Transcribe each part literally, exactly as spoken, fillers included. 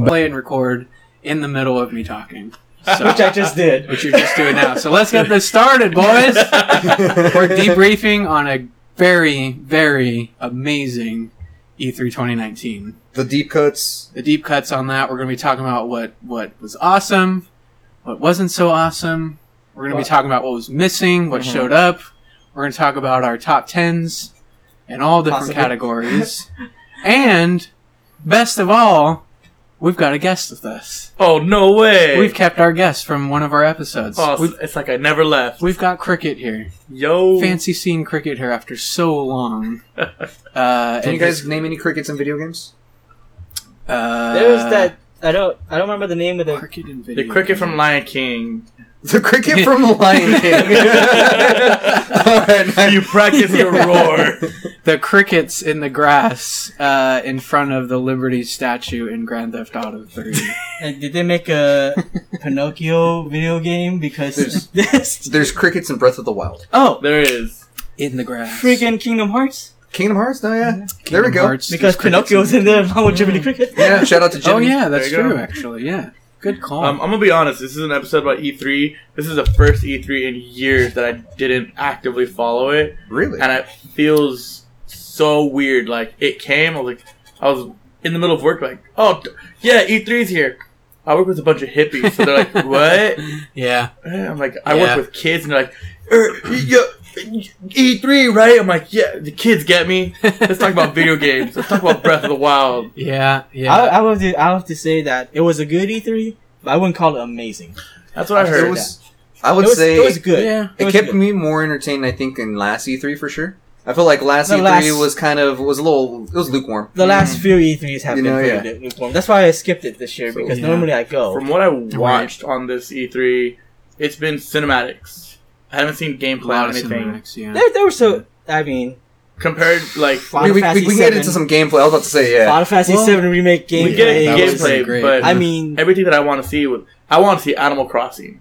play and record in the middle of me talking. So, which I just did. Which you're just doing now. So let's get this started, boys. We're debriefing on a very, very amazing E three twenty nineteen. The deep cuts. The deep cuts on that. We're going to be talking about what, what was awesome, what wasn't so awesome. We're going to wow. be talking about what was missing, what mm-hmm. showed up. We're going to talk about our top tens in all different Possibly. categories. And, best of all, we've got a guest with us. Oh, no way! We've kept our guest from one of our episodes. Oh, we've, it's like I never left. We've got Cricket here. Yo! Fancy seeing Cricket here after so long. uh, Can you guys name any crickets in video games? Uh, There's that... I don't I don't remember the name of the... Cricket in video The cricket games. From Lion King... The cricket from Lion King. Right, nice. You practice your roar. The crickets in the grass uh, in front of the Liberty statue in Grand Theft Auto three. And did they make a Pinocchio video game? Because there's, this? There's crickets in Breath of the Wild. Oh, there is. In the grass. Freaking Kingdom Hearts. Kingdom Hearts? No, yeah. Kingdom there we go. Hearts, because Pinocchio's in there along with Jiminy Cricket. Yeah, shout out to Jiminy. Oh, yeah, that's true, go. actually, yeah. Good call. Um, I'm going to be honest. This is an episode about E three. This is the first E three in years that I didn't actively follow it. Really? And it feels so weird. Like, it came. I was, like, I was in the middle of work, like, oh, yeah, E three's here. I work with a bunch of hippies. So they're like, what? Yeah. I'm like, I yeah. work with kids. And they're like, er, yo, E three, right? I'm like, yeah, the kids get me. Let's talk about video games. Let's talk about Breath of the Wild. Yeah, yeah. I, I would have to, I have to say that it was a good E three, but I wouldn't call it amazing. That's what I, I heard. It was, I would it was, say it was good. Yeah, it, it kept good. me more entertained, I think, than last E three for sure. I feel like last no, E three last, was kind of was a little it was lukewarm. The last few E threes have you been know, pretty yeah. lukewarm. That's why I skipped it this year so, because yeah. normally I go. From what I watched on this E three, it's been cinematics. I haven't seen gameplay or anything. Yeah. There, there were so. I mean, compared like Final we, we, we, we get into some gameplay. I was about to say yeah. Final Fantasy well, seven remake gameplay. We get into gameplay, but I mean everything that I want to see with I want to see Animal Crossing.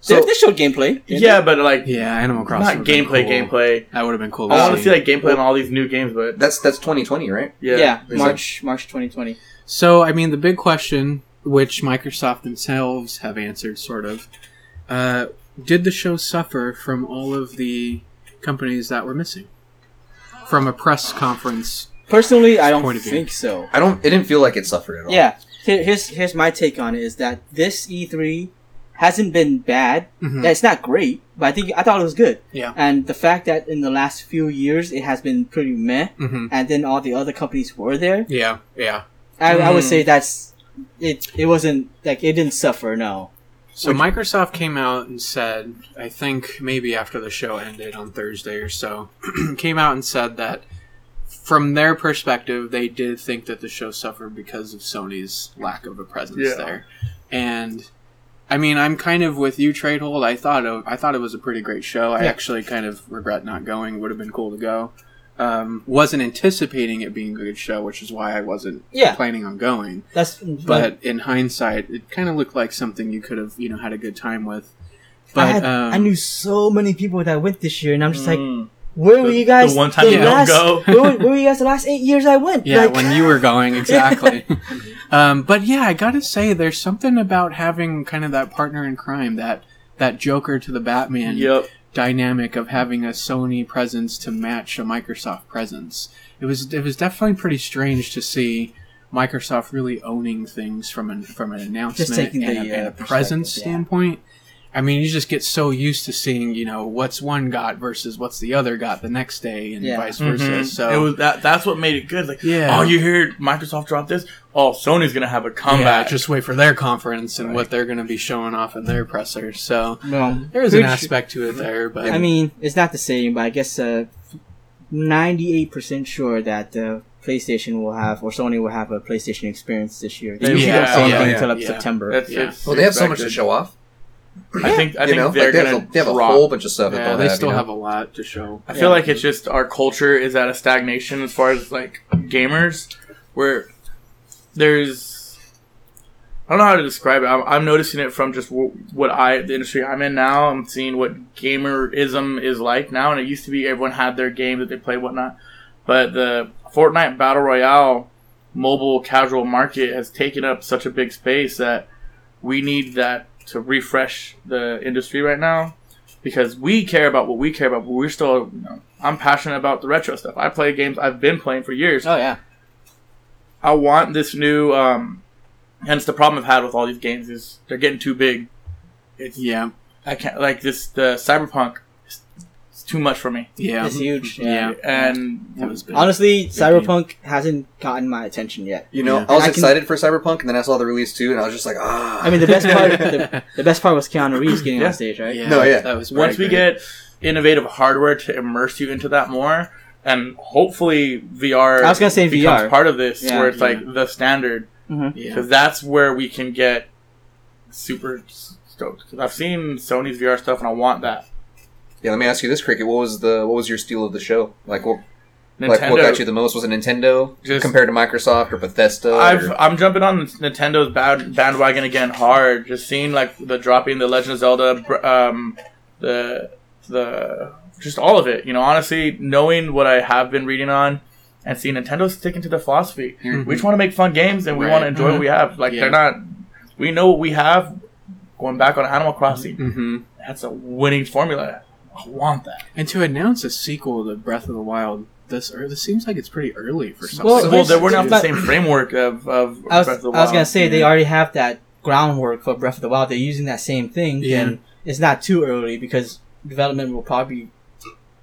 So they showed gameplay. Yeah, but like yeah, Animal Crossing. Not gameplay, cool. gameplay. That would have been cool. I want to see like gameplay on all these new games, but that's that's twenty twenty, right? Yeah, yeah. March like, March twenty twenty. So I mean, the big question, which Microsoft themselves have answered, sort of. Uh, Did the show suffer from all of the companies that were missing from a press conference? Personally, I don't think so. I don't. It didn't feel like it suffered at all. Yeah. Here's here's my take on it: is that this E three hasn't been bad. Mm-hmm. It's not great, but I think I thought it was good. Yeah. And the fact that in the last few years it has been pretty meh, mm-hmm. and then all the other companies were there. Yeah. Yeah. I, mm-hmm. I would say that's it. It wasn't like it didn't suffer. No. So Microsoft came out and said, I think maybe after the show ended on Thursday or so, came out and said that from their perspective, they did think that the show suffered because of Sony's lack of a presence yeah. there. And I mean, I'm kind of with you, Tradehold. I thought of, I thought it was a pretty great show. I yeah. actually kind of regret not going. It would have been cool to go. Um, wasn't anticipating it being a good show, which is why I wasn't yeah. planning on going. That's, but yeah. in hindsight, it kind of looked like something you could have, you know, had a good time with. But I, had, um, I knew so many people that went this year, and I'm just mm, like, where the, were you guys? The one time the you last, don't go. where, were, where were you guys the last eight years I went? Yeah, like, when you were going, exactly. um, but yeah, I gotta say, there's something about having kind of that partner in crime, that that Joker to the Batman. Yep. Dynamic of having a Sony presence to match a Microsoft presence. It was it was definitely pretty strange to see Microsoft really owning things from an from an announcement and, the, a, and a presence yeah. standpoint. I mean, you just get so used to seeing, you know, what's one got versus what's the other got the next day, and yeah. vice versa. Mm-hmm. So it was that, that's what made it good. Like, yeah. oh, you heard Microsoft drop this. Oh, Sony's gonna have a comeback. Yeah, just wait for their conference and right. what they're gonna be showing off in their presser. So well, there's an aspect to it there, but I mean, it's not the same. But I guess ninety-eight uh, percent sure that uh, PlayStation will have or Sony will have a PlayStation experience this year. They yeah, have something yeah, yeah, until yeah. September. That's, yeah. it's, well, they have so much to show off. I think I you think know, they're like they gonna a, they have drop. a whole bunch of stuff. Yeah, they have, still you know? have a lot to show. I yeah. feel like it's just our culture is at a stagnation as far as like gamers, where there's I don't know how to describe it. I'm, I'm noticing it from just what I the industry I'm in now. I'm seeing what gamerism is like now, and it used to be everyone had their game that they played, whatnot. But the Fortnite Battle Royale mobile casual market has taken up such a big space that we need that to refresh the industry right now, because we care about what we care about, but we're still, you know, I'm passionate about the retro stuff. I play games I've been playing for years. Oh, yeah. I want this new, um, hence the problem I've had with all these games is they're getting too big. It's, yeah. I can't, like, this, the Cyberpunk, it's too much for me. Yeah. It's huge. Yeah. yeah. And that was big. Honestly, big Cyberpunk game. Hasn't gotten my attention yet. You know, yeah. I was I excited can... for Cyberpunk, and then I saw the release too, and I was just like, ah. I mean, the best part, the, the best part was Keanu Reeves getting yeah. on stage, right? Yeah. No, yeah. That was Once we great. Get innovative hardware to immerse you into that more, and hopefully V R I was gonna say becomes V R. part of this, yeah, where it's yeah. like the standard. Because mm-hmm. yeah. that's where we can get super stoked. Because I've seen Sony's V R stuff, and I want that. Yeah, let me ask you this, Cricket. What was the what was your steal of the show? Like, what, like what got you the most? Was it Nintendo Just, compared to Microsoft or Bethesda? I've, or? I'm jumping on Nintendo's bandwagon again hard. Just seeing like the dropping the Legend of Zelda, um, the the just all of it. You know, honestly, knowing what I have been reading on and seeing Nintendo sticking to the philosophy, mm-hmm. we just want to make fun games and we right. want to enjoy mm-hmm. what we have. Like yeah. they're not. We know what we have. Going back on Animal Crossing, mm-hmm. that's a winning formula. I want that. And to announce a sequel to Breath of the Wild, this early, this seems like it's pretty early for something. Well, well they weren't off the same framework of, of was, Breath of the Wild. I was going to say, yeah. they already have that groundwork for Breath of the Wild. They're using that same thing. Yeah. And it's not too early because development will probably be,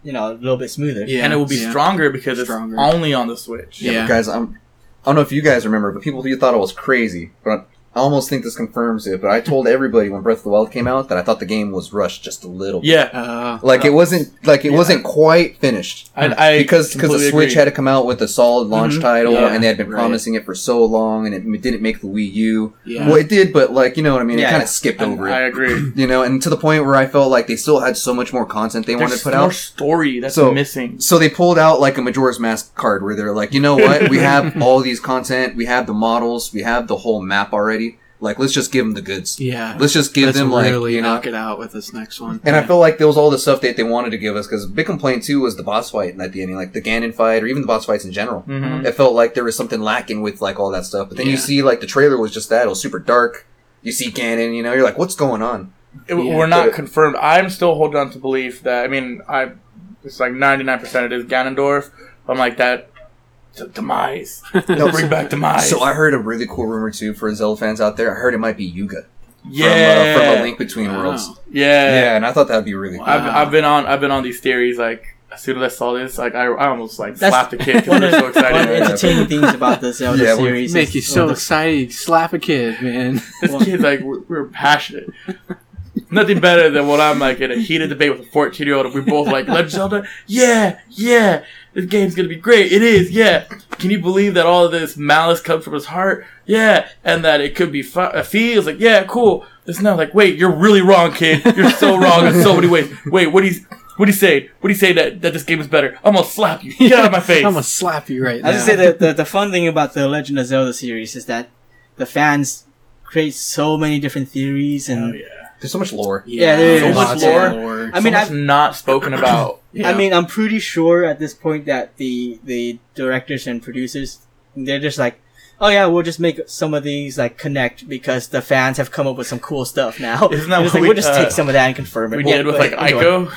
you know, a little bit smoother. Yeah. And it will be yeah. stronger because stronger. it's only on the Switch. Yeah, yeah. guys, I'm, I don't know if you guys remember, but people you thought I was crazy, but I almost think this confirms it, but I told everybody when Breath of the Wild came out that I thought the game was rushed just a little bit. Yeah. Uh, like, no. it wasn't, like, it yeah. wasn't quite finished. I, I because because the Switch agree. had to come out with a solid launch mm-hmm. title, yeah. and they had been right. promising it for so long, and it didn't make the Wii U. Yeah. Well, it did, but, like, you know what I mean? Yeah. It kind of skipped I, over I, it. I agree. You know, and to the point where I felt like they still had so much more content they There's wanted to put out. There's more story that's so, missing. So they pulled out, like, a Majora's Mask card where they're like, you know what? We have all these content. We have the models. We have the whole map already. Like, let's just give them the goods. Yeah. Let's just give let's them, really like... really knock know. it out with this next one. And yeah. I feel like there was all the stuff that they wanted to give us, because a big complaint, too, was the boss fight at the ending. Like, the Ganon fight, or even the boss fights in general. Mm-hmm. It felt like there was something lacking with, like, all that stuff. But then yeah. you see, like, the trailer was just that. It was super dark. You see Ganon, you know, you're like, what's going on? It, yeah. We're not but, confirmed. I'm still holding on to belief that, I mean, I it's like ninety-nine percent it is Ganondorf. I'm like, that... Demise. No, bring back Demise. So I heard a really cool rumor too for Zelda fans out there. I heard it might be Yuga. Yeah, from, uh, from A Link Between wow. Worlds. Yeah, yeah, and I thought that'd be really cool. I've, I've been on, I've been on these theories. Like as soon as I saw this, like I, I almost like That's slapped the kid because they're so excited. One of the entertaining things about this Zelda yeah, series make is, you so well, excited. Slap a kid, man. This kid's like we're, we're passionate. Nothing better than what I'm like in a heated debate with a fourteen year old and we're both like, Legend of Zelda? Yeah, yeah. This game's gonna be great. It is, yeah. Can you believe that all of this malice comes from his heart? Yeah. And that it could be fi- feels like, yeah, cool. It's not like, wait, you're really wrong, kid. You're so wrong in so many ways. Wait, what do you what do you say? What do you say that, that this game is better? I'm gonna slap you. Get out of my face. I'm gonna slap you right now. I was gonna say that the, the fun thing about the Legend of Zelda series is that the fans create so many different theories and oh, yeah. There's so much lore. Yeah, there's so much lore. lore. I mean, so I've not spoken about. You know. I mean, I'm pretty sure at this point that the the directors and producers, they're just like, oh yeah, we'll just make some of these like connect because the fans have come up with some cool stuff now. Isn't that what like, we, we'll just uh, take some of that and confirm it? We did we'll, with like Ico.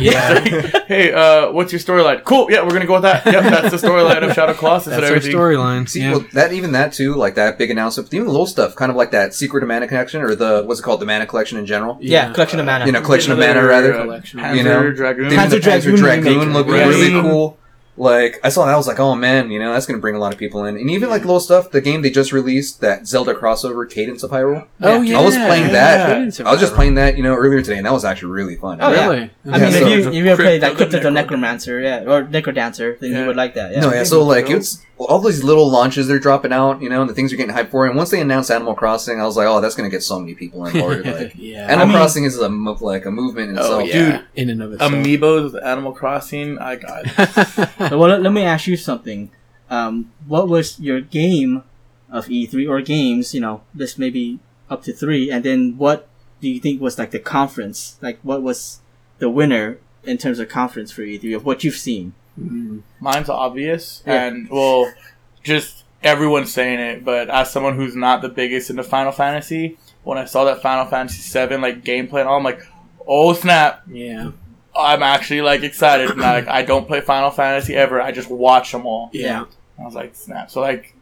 yeah. Like, hey, uh, what's your storyline? Cool. Yeah, we're gonna go with that. Yep, that's the storyline of Shadow Colossus that's and everything. Storyline. Yeah. Well, that even that too, like that big announcement, even the little stuff, kind of like that Secret of Mana connection or the what's it called, the Mana Collection in general. Yeah, yeah. Collection of Mana. You know, Collection of Mana rather. Panzer you know, Dragoon. Panzer Dragoon, Dragoon looked yes. really cool. Like, I saw that, I was like, oh man, you know, that's going to bring a lot of people in. And even, like, little stuff, the game they just released, that Zelda crossover, Cadence of Hyrule. Oh, yeah. I was playing yeah, that. Yeah. I was just playing that, you know, earlier today, and that was actually really fun. Oh, yeah. really? I yeah, mean, so, if you, if you ever played that Crypt of the NecroDancer, yeah, or NecroDancer, then yeah. you would like that. Yeah. No, yeah, so, like, it's all these little launches they're dropping out, you know, and the things you're getting hyped for. And once they announced Animal Crossing, I was like, oh, that's going to get so many people in board. Like, yeah. Animal I mean, Crossing is, a mo- like, a movement in oh, itself. Yeah. Dude, in and of itself. Amiibos with Animal Crossing, I got it. Well, let me ask you something. Um, what was your game of E three or games, you know, this maybe up to three, and then what do you think was like the conference? Like what was the winner in terms of conference for E three of what you've seen? Mm-hmm. Mine's obvious. Yeah. And well, just everyone's saying it, but as someone who's not the biggest into Final Fantasy, when I saw that Final Fantasy seven like gameplay and all, I'm like, oh snap! Yeah, I'm actually like excited. And I, like, I don't play Final Fantasy ever. I just watch them all. Yeah, I was like, snap. So like,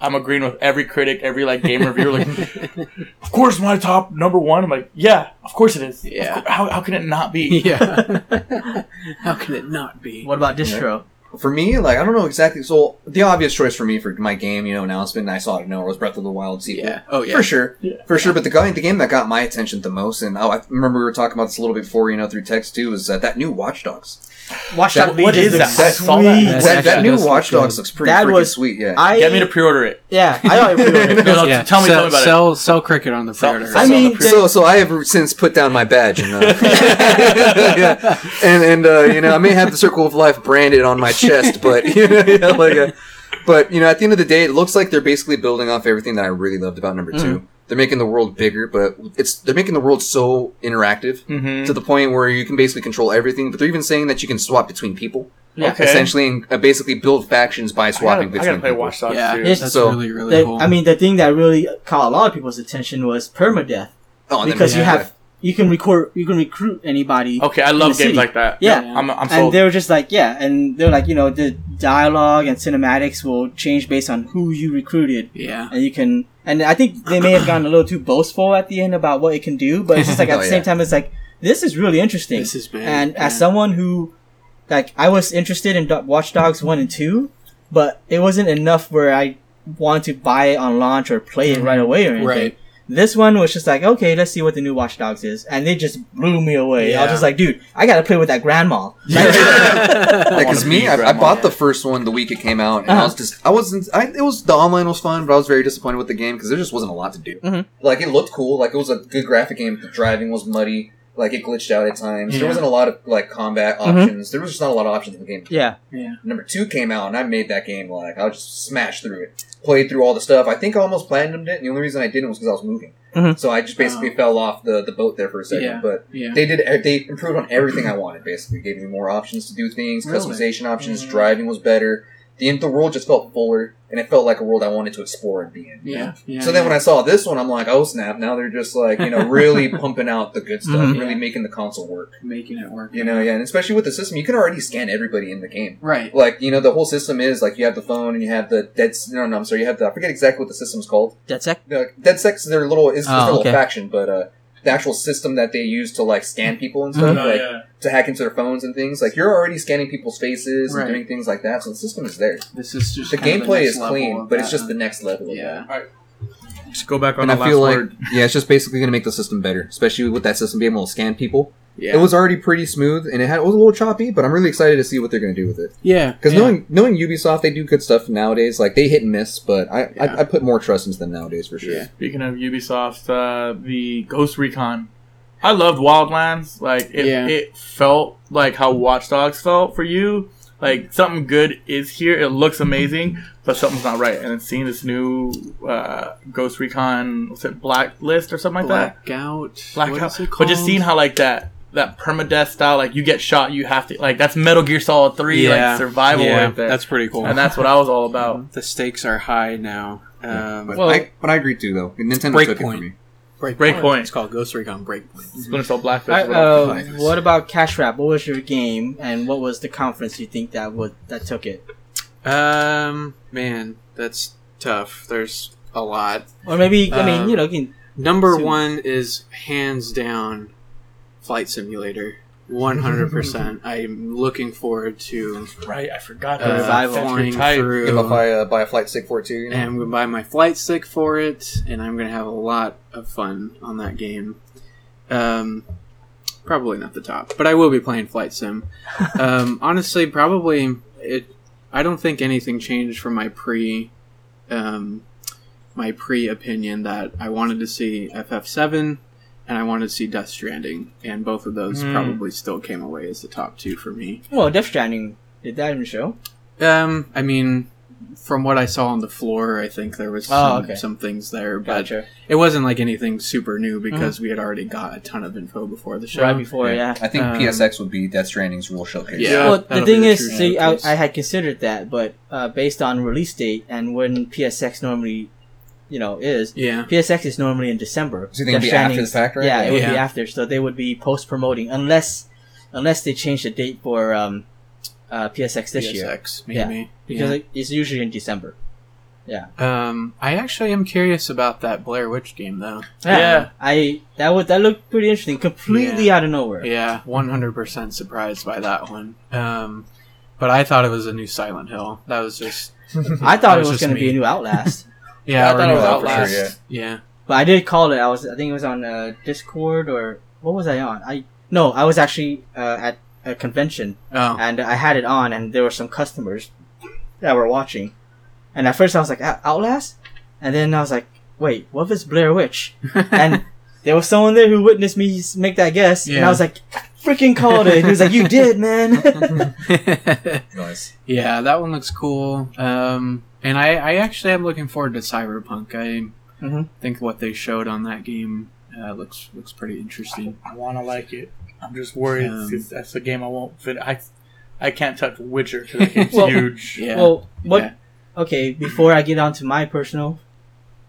I'm agreeing with every critic, every like game reviewer. Like, of course, my top number one. I'm like, yeah, of course it is. Yeah, co- how how can it not be? Yeah, how can it not be? What about distro? Yeah. For me, like, I don't know exactly. So the obvious choice for me for my game, you know, announcement, and I saw it nowhere, was Breath of the Wild sequel. Yeah, oh yeah, for sure, yeah. for sure. But the the game that got my attention the most, and oh, I remember we were talking about this a little bit before, you know, through text too, is uh, that new Watch Dogs. Watch Dogs. What is that? That, that, that, that new Watch Dogs looks pretty that freaking was, sweet. Yeah, I, get me to pre-order it. Yeah, I already pre-ordered it. No, no, yeah. Tell me, sell, tell me about sell, it. Sell, sell Cricket on the pre-order. Sell, sell I mean, pre- so so I have since put down my badge, and uh, yeah. and, and uh, you know, I may have the Circle of Life branded on my chest, but you know, yeah, like, a, but you know, at the end of the day, it looks like they're basically building off everything that I really loved about number mm. two. They're making the world bigger, but it's they're making the world so interactive mm-hmm. to the point where you can basically control everything. But they're even saying that you can swap between people, yeah. okay. essentially, and basically build factions by swapping I gotta, between. I gotta play people. Watch Dogs yeah. too. It's, That's so, really, really the, cool. I mean, the thing that really caught a lot of people's attention was permadeath, oh, because yeah. you have you can record, you can recruit anybody. Okay, I love games city. Like that. Yeah, yeah. I'm, I'm sold. And they were just like, yeah, and they're like, you know, the dialogue and cinematics will change based on who you recruited. Yeah, and you can. And I think they may have gotten a little too boastful at the end about what it can do, but it's just like at oh, the same yeah. time, it's like, this is really interesting. This is bad. And yeah. as someone who, like, I was interested in Watch Dogs one and two, but it wasn't enough where I wanted to buy it on launch or play it right away or anything. Right. This one was just like, okay, let's see what the new Watch Dogs is. And they just blew me away. Yeah. I was just like, dude, I got to play with that grandma. Because yeah. like, me, I, I bought yeah. the first one the week it came out. And uh-huh. I was just, I wasn't, I, it was, the online was fun, but I was very disappointed with the game because there just wasn't a lot to do. Mm-hmm. Like, it looked cool. Like, it was a good graphic game. The driving was muddy. Like, it glitched out at times. Yeah. There wasn't a lot of, like, combat options. Mm-hmm. There was just not a lot of options in the game. Yeah. yeah. Number two came out, and I made that game, like, I just smashed through it. Played through all the stuff. I think I almost platinumed it, and the only reason I didn't was because I was moving. Mm-hmm. So I just basically oh. fell off the, the boat there for a second. Yeah. But yeah. they did they improved on everything I wanted, basically. Gave me more options to do things, really? Customization options, mm-hmm. driving was better. The, the world just felt fuller, and it felt like a world I wanted to explore and be in. Yeah. yeah so then yeah. when I saw this one, I'm like, oh snap, now they're just like, you know, really pumping out the good stuff, mm-hmm. really yeah. making the console work. Making it work. You know, yeah, and especially with the system, you can already scan everybody in the game. Right. Like, you know, the whole system is, like, you have the phone, and you have the dead, no, no, I'm sorry, you have the, I forget exactly what the system's called. DedSec? No, DedSec is their little, is oh, their little okay. faction, but, uh, the actual system that they use to, like, scan people and stuff, no, like, yeah. to hack into their phones and things. Like, you're already scanning people's faces right. and doing things like that, so the system is there. This is just the gameplay is clean, but that, it's just huh? the next level of yeah. that. All right. Just go back on and the I last feel like, word. Yeah, it's just basically going to make the system better, especially with that system being able to scan people. Yeah. It was already pretty smooth, and it, had, it was a little choppy, but I'm really excited to see what they're going to do with it. Yeah. Because yeah. knowing knowing Ubisoft, they do good stuff nowadays. Like, they hit and miss, but I, yeah. I, I put more trust into them nowadays for sure. Yeah. Speaking of Ubisoft, uh, the Ghost Recon. I loved Wildlands. Like, it, yeah. it felt like how Watch Dogs felt for you. Like, something good is here. It looks amazing, but something's not right. And then seeing this new uh, Ghost Recon, what's it, Blacklist or something like Blackout. That? Blackout. Blackout. But just seeing how, like, that. That permadeath style, like, you get shot, you have to, like, that's Metal Gear Solid three, yeah. like, survival yeah, right there. That's pretty cool. And that's what I was all about. The stakes are high now. Yeah. Um, but, well, I, but I agree, too, though. Nintendo took it for me. Breakpoint. Breakpoint. It's called Ghost Recon Breakpoint. It's going to sell Blackfish. Uh, what about Cash Wrap? What was your game, and what was the conference you think that would that took it? Um, man, that's tough. There's a lot. Or maybe, um, I mean, you know. You can number assume. One is, hands down, Flight Simulator, one hundred percent. I'm looking forward to right. I forgot uh, that flying through. If I uh, buy a flight stick for it too, you know? And I'm gonna buy my flight stick for it, and I'm gonna have a lot of fun on that game. Um, probably not the top, but I will be playing Flight Sim. Um, honestly, probably it. I don't think anything changed from my pre, um, my pre opinion that I wanted to see F F seven. And I wanted to see Death Stranding, and both of those mm. probably still came away as the top two for me. Well, Death Stranding, did that even show? Um, I mean, from what I saw on the floor, I think there was some, oh, okay. some things there, but gotcha. It wasn't like anything super new because mm-hmm. we had already got a ton of info before the show. Right before, yeah. yeah. I think um, P S X would be Death Stranding's real showcase. Yeah, yeah. Well, the thing the is, see, I, I had considered that, but uh, based on release date and when P S X normally, you know, is, yeah. P S X is normally in December. So you think it would be after the fact, right? Yeah, it would yeah. be after, so they would be post-promoting, unless unless they change the date for... Um, Uh, P S X this P S X, year. P S X, maybe. Yeah, because yeah. it's usually in December. Yeah. Um, I actually am curious about that Blair Witch game, though. Yeah. yeah. I that would that looked pretty interesting. Completely yeah. out of nowhere. Yeah, one hundred percent surprised by that one. Um, but I thought it was a new Silent Hill. That was just... I thought was it was going to be a new Outlast. yeah, yeah, I thought it was Outlast. Sure, yeah. yeah. But I did call it. I was. I think it was on uh, Discord or... What was I on? I No, I was actually uh, at... a convention oh. and I had it on and there were some customers that were watching and at first I was like Outlast and then I was like wait what was Blair Witch and there was someone there who witnessed me make that guess yeah. and I was like I freaking called it and he was like you did man. Nice. Yeah, that one looks cool. Um, and I, I actually am looking forward to Cyberpunk. I mm-hmm. think what they showed on that game uh, looks looks pretty interesting. I, I want to like it. I'm just worried um, that's a game I won't fit. I, I can't touch Witcher because that game's well, huge. Yeah. Well, what? Yeah. Okay, before I get on to my personal,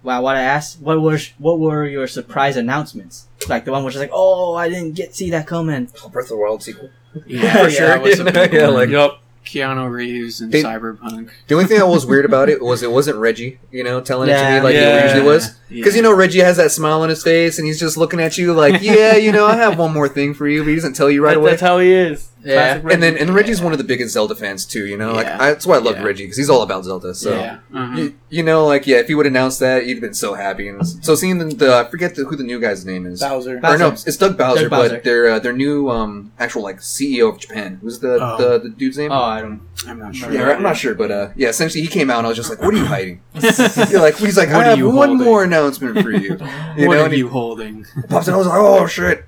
well, what I asked, what were what were your surprise announcements? Like the one which is like, oh, I didn't get see that coming. Oh, Breath of the Wild sequel. Yeah, for sure. Yeah, that was a big yeah, like, yep. Keanu Reeves and they, Cyberpunk. The only thing that was weird about it was it wasn't Reggie, you know, telling yeah, it to me like yeah, it usually was. Because, yeah. you know, Reggie has that smile on his face and he's just looking at you like, yeah, you know, I have one more thing for you, but he doesn't tell you right that, away. That's how he is. Yeah. And then and Reggie's yeah. one of the biggest Zelda fans, too, you know? Yeah. Like I, that's why I love yeah. Reggie, because he's all about Zelda. So, yeah. uh-huh. you, you know, like, yeah, if he would announce that, he'd have been so happy. And so seeing the, the I forget the, who the new guy's name is. Bowser. Bowser. Or no, it's Doug Bowser, Doug but Bowser. their uh, their new um, actual, like, C E O of Japan. Who's the, oh. the, the dude's name? Oh, I don't I'm not sure. Yeah, right, I'm not sure, but, uh, yeah, essentially he came out and I was just like, what are you hiding? You're like, he's like, I have one holding? more announcement for you. you what know? are and you he, holding? Pops and I was like, oh, shit.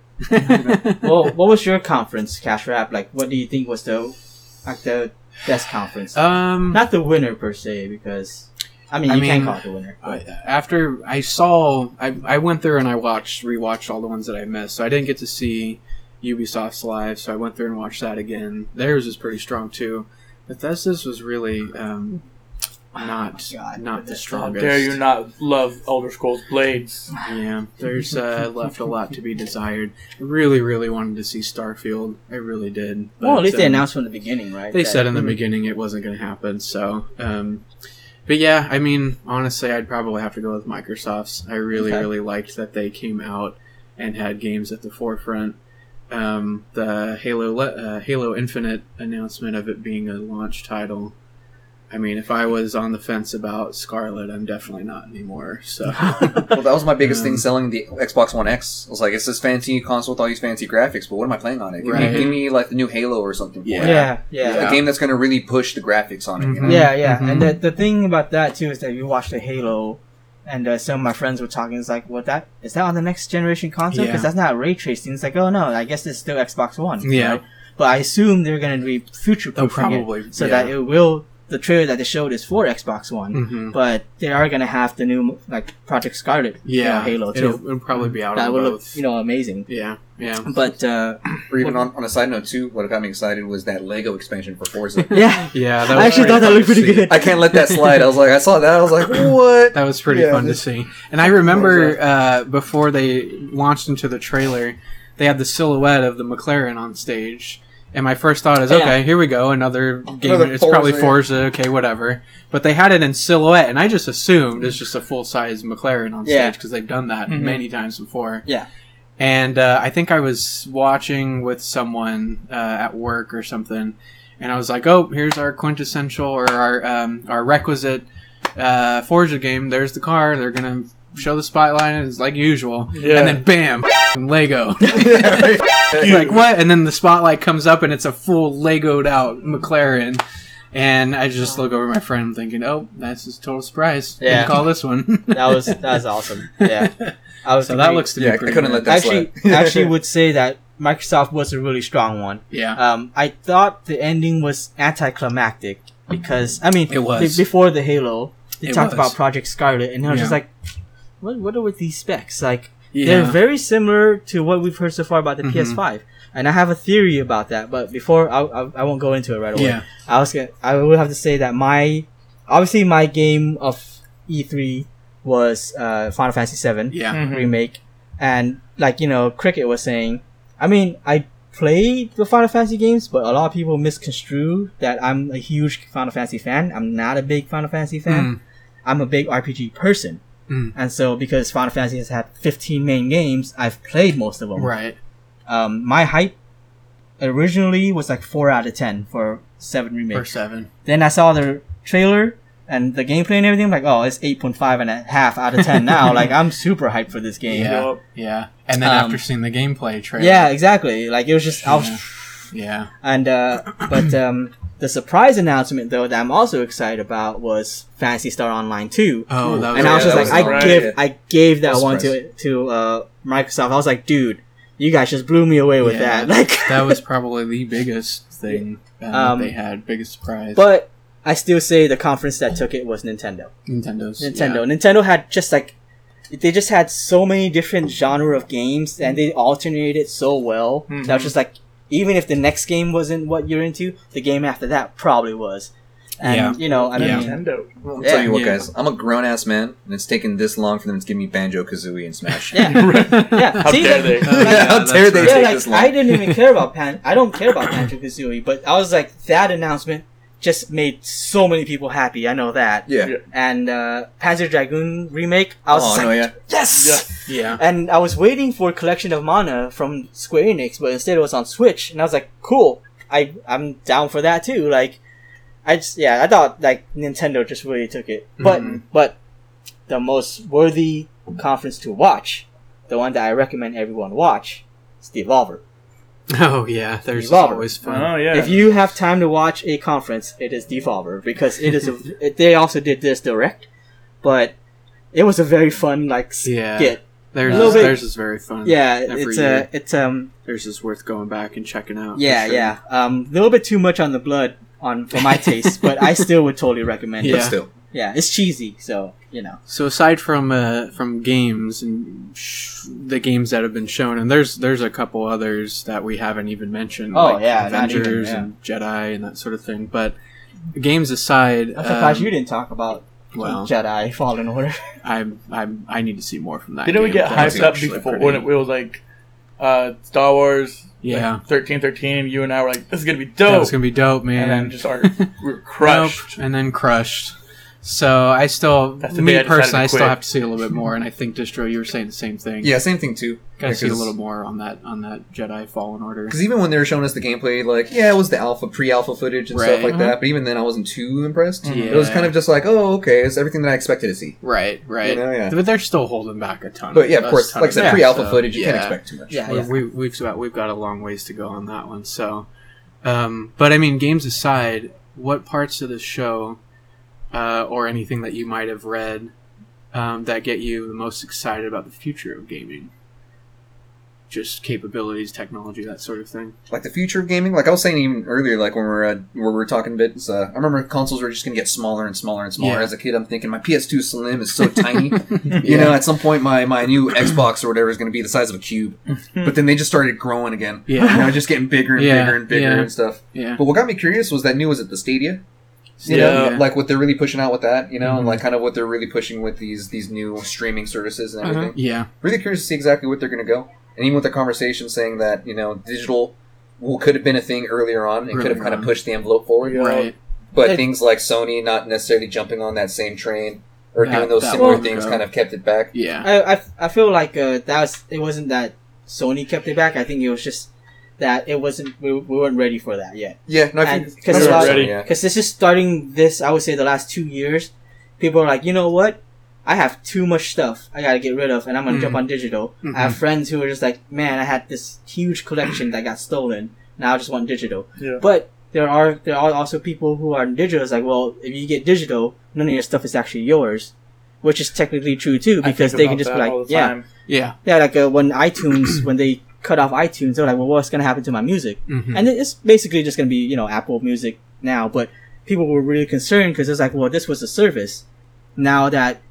Well, what was your conference, Cash Wrap? Like, what do you think was the like the best conference? Um, not the winner per se, because I mean I you mean, can call it the winner. I, after I saw, I I went through and I watched rewatched all the ones that I missed. So I didn't get to see Ubisoft's live, so I went through and watched that again. Theirs is pretty strong too. Bethesda's was really. Um, Not, oh God, not the strongest. How dare you not love Elder Scrolls Blades? Yeah, there's uh, left a lot to be desired. I really, really wanted to see Starfield. I really did. But, well, at least um, they announced from the beginning, right? They that, said in the mm-hmm. beginning it wasn't going to happen. So, um, but yeah, I mean, honestly, I'd probably have to go with Microsoft's. I really, okay. really liked that they came out and had games at the forefront. Um, the Halo, Le- uh, Halo Infinite announcement of it being a launch title. I mean, if I was on the fence about Scarlet, I'm definitely not anymore. So, well, that was my biggest um, thing selling the Xbox One X. I was like, it's this fancy console with all these fancy graphics, but what am I playing on it? Give, right. me, give me like the new Halo or something. For yeah. yeah, yeah, yeah. A game that's going to really push the graphics on it. Mm-hmm. You know? Yeah, yeah. Mm-hmm. And the the thing about that too is that you watch the Halo, and uh, some of my friends were talking. It's like, what that is that on the next generation console? Because yeah. that's not ray tracing. It's like, oh no, I guess it's still Xbox One. Yeah. Right? But I assume they're going to be future proofing oh, probably, it so yeah. that it will. The trailer that they showed is for Xbox One, mm-hmm. but they are going to have the new like Project Scarlet, yeah, uh, Halo too. It'll, it'll probably be out. That would look, you know, amazing. Yeah, yeah. But uh, or even on, on a side note too, what got me excited was that Lego expansion for Forza. yeah, yeah. That was I actually thought that looked pretty good. I can't let that slide. I was like, I saw that. I was like, what? That was pretty yeah, fun this... to see. And I remember uh, before they launched into the trailer, they had the silhouette of the McLaren on stage. And my first thought is, okay, yeah. here we go, another game. Another it's Forza, probably Forza, yeah. okay, whatever. But they had it in silhouette, and I just assumed it's just a full-size McLaren on stage because yeah. they've done that mm-hmm. many times before. Yeah. And uh, I think I was watching with someone uh, at work or something, and I was like, oh, here's our quintessential or our um, our requisite uh, Forza game. There's the car. They're going to... show the spotlight and it's like usual yeah. and then bam Lego like what and then the spotlight comes up and it's a full Lego'd out McLaren and I just look over at my friend thinking oh that's a total surprise yeah Didn't call this one that was that was awesome yeah I was so that looks to be yeah, pretty I couldn't let that actually slide. Actually would say that Microsoft was a really strong one yeah um I thought the ending was anticlimactic because I mean, it was. before the Halo, they it talked was. about Project Scarlet, and I was yeah. just like, what? What are with these specs? Like, yeah. they're very similar to what we've heard so far about the mm-hmm. P S five, and I have a theory about that. But before, I I, I won't go into it right away. Yeah. I was gonna, I would have to say that my obviously my game of E three was uh, Final Fantasy seven yeah. mm-hmm. remake, and like you know, Cricket was saying, I mean, I. played the Final Fantasy games, but a lot of people misconstrue that I'm a huge Final Fantasy fan. I'm not a big Final Fantasy fan. Mm. I'm a big R P G person. Mm. And so because Final Fantasy has had fifteen main games, I've played most of them. Right. Um, my hype originally was like four out of ten for seven remakes. For seven. Then I saw the trailer and the gameplay and everything. I'm like, oh, it's eight point five and a half out of ten now. Like, I'm super hyped for this game. Yeah. Yep. Yeah. And then um, after seeing the gameplay trailer. Yeah, exactly. Like, it was just... I was, yeah. yeah. And, uh... But, um... the surprise announcement, though, that I'm also excited about was Phantasy Star Online two. Oh, that was... And yeah, I was just like, was I, right. give, I gave that, that one surprising. to to uh, Microsoft. I was like, dude, you guys just blew me away with yeah, that. Like that was probably the biggest thing um, um, they had. Biggest surprise. But I still say the conference that took it was Nintendo. Nintendo's. Nintendo. Yeah. Nintendo had just, like... They just had so many different genre of games, and they alternated so well. Mm-hmm. That was just like, even if the next game wasn't what you're into, the game after that probably was. And, yeah. you know, I mean... Yeah. Nintendo. Well, I'll yeah, tell you what, yeah. guys. I'm a grown-ass man, and it's taken this long for them to give me Banjo-Kazooie and Smash. Yeah. yeah. How See, dare like, they? Uh, yeah, how dare they right. take yeah, like, this long? I didn't even care about Pan- I don't care about Banjo-Kazooie, but I was like, that announcement... just made so many people happy. I know that. Yeah. And uh, Panzer Dragoon remake, I was oh, like, no, yeah. yes! Yeah. yeah. And I was waiting for Collection of Mana from Square Enix, but instead it was on Switch, and I was like, cool, I, I'm down for that too. Like, I just, yeah, I thought, like, Nintendo just really took it. But, mm-hmm. but the most worthy conference to watch, the one that I recommend everyone watch, is Devolver. Oh yeah, there's Devolver. Always fun. Oh yeah. If you have time to watch a conference, it is Devolver because it is. A, they also did this direct, but it was a very fun like yeah. skit. Theirs is, bit, theirs is very fun. Yeah, it's a, it's um. Theirs is worth going back and checking out. Yeah, sure. yeah. Um, a little bit too much on the blood on for my taste, but I still would totally recommend. Yeah. it. But still. Yeah, it's cheesy, so you know. So aside from uh, from games and sh- the games that have been shown, and there's there's a couple others that we haven't even mentioned. Oh like yeah, Avengers even, yeah. and Jedi and that sort of thing. But games aside, I'm surprised um, you didn't talk about well, Jedi Fallen Order. I I I need to see more from that. Didn't we get hyped up before when it was like uh, Star Wars? Yeah, thirteen, thirteen. You and I were like, "This is gonna be dope. It's gonna be dope, man." And then just our, we were crushed, nope, and then crushed. So I still, me I personally, I still have to see a little bit more, and I think Distro, you were saying the same thing. Yeah, same thing too. Gotta yeah, see a little more on that on that Jedi Fallen Order. Because even when they were showing us the gameplay, like yeah, it was the alpha pre-alpha footage and right. stuff like mm-hmm. that. But even then, I wasn't too impressed. Yeah. It was kind of just like, oh, okay, it's everything that I expected to see. Right, right. You know, yeah. But they're still holding back a ton. But yeah, of course, like I said, yeah, pre-alpha so, footage, you yeah. can't expect too much. Yeah, yeah. We, we've we've got a long ways to go on that one. So, um, but I mean, games aside, what parts of the show? Uh, or anything that you might have read um, that get you the most excited about the future of gaming? Just capabilities, technology, that sort of thing. Like the future of gaming? Like I was saying even earlier, like when we were, uh, where we were talking bits, uh, I remember consoles were just going to get smaller and smaller and smaller. Yeah. As a kid, I'm thinking, my P S two Slim is so tiny. yeah. You know, at some point, my, my new Xbox or whatever is going to be the size of a cube. But then they just started growing again. Yeah. You know, just getting bigger and yeah. bigger and bigger yeah. and stuff. Yeah. But what got me curious was that new, was it the Stadia? You know, yeah. like what they're really pushing out with that, you know, mm-hmm. and like kind of what they're really pushing with these these new streaming services and everything. Uh-huh. Yeah. Really curious to see exactly what they're going to go. And even with the conversation saying that, you know, digital well, could have been a thing earlier on and really could have wrong. kind of pushed the envelope forward. Right. Know? But it, things like Sony not necessarily jumping on that same train or that, doing those similar well, things kind of kept it back. Yeah. I I, I feel like uh, that was, it wasn't that Sony kept it back. I think it was just... that it wasn't, we, we weren't ready for that yet. Yeah, no, I think because this is starting this, I would say the last two years, people are like, you know what? I have too much stuff I gotta get rid of, and I'm gonna mm-hmm. jump on digital. Mm-hmm. I have friends who are just like, man, I had this huge collection that got stolen. Now I just want digital. Yeah. But there are there are also people who are in digital. It's like, well, if you get digital, none of your stuff is actually yours, which is technically true too, because they can just be like, yeah, yeah, yeah, like uh, when iTunes when they cut off iTunes, they're like, well, what's going to happen to my music? Mm-hmm. And it's basically just going to be, you know, Apple Music now, but people were really concerned because it's like, well, this was a service. Now that,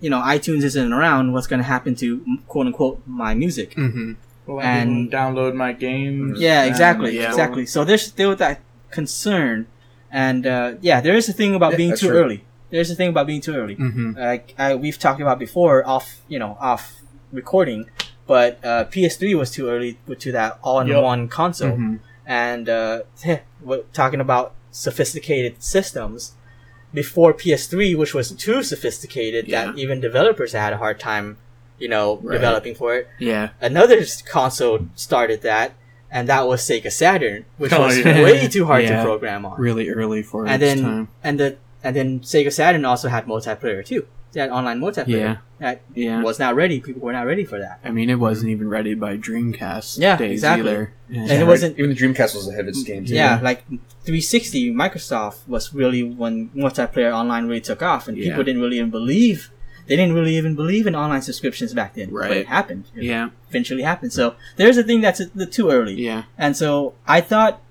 you know, iTunes isn't around, what's going to happen to, quote unquote, my music? Mm-hmm. Well, and download my games. Yeah, exactly, yeah. exactly. So there's still that concern, and uh, yeah, there is a thing about yeah, being too true. early. There's a thing about being too early. Mm-hmm. Like I, we've talked about before, off you know, off recording, but uh, P S three was too early to that all-in-one yep. console, mm-hmm. and uh, heh, we're talking about sophisticated systems. Before P S three, which was too sophisticated yeah. that even developers had a hard time, you know, right. developing for it. Yeah. Another console started that, and that was Sega Saturn, which oh, was yeah. way too hard yeah. to program on. Really early for and its then, time. And the and then Sega Saturn also had multiplayer too. They had online multiplayer yeah. that yeah. was not ready. People were not ready for that. I mean, it wasn't even ready by Dreamcast yeah, days exactly. either. Yeah, exactly. And it wasn't even the Dreamcast was ahead of its game. Too. Yeah, like three sixty, Microsoft was really when multiplayer online really took off, and yeah. people didn't really even believe they didn't really even believe in online subscriptions back then. Right, but it happened. It yeah, eventually happened. So there's a thing that's a, too early. Yeah, and so I thought.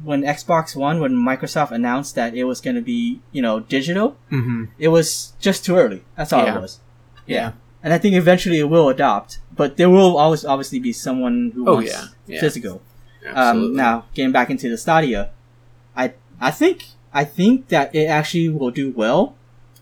When Xbox One, when Microsoft announced that it was going to be, you know, digital, mm-hmm. it was just too early. That's all yeah. it was. Yeah. yeah. And I think eventually it will adopt, but there will always obviously be someone who oh, wants yeah. Yeah. physical. Um, now, getting back into the Stadia, I I think I think that it actually will do well,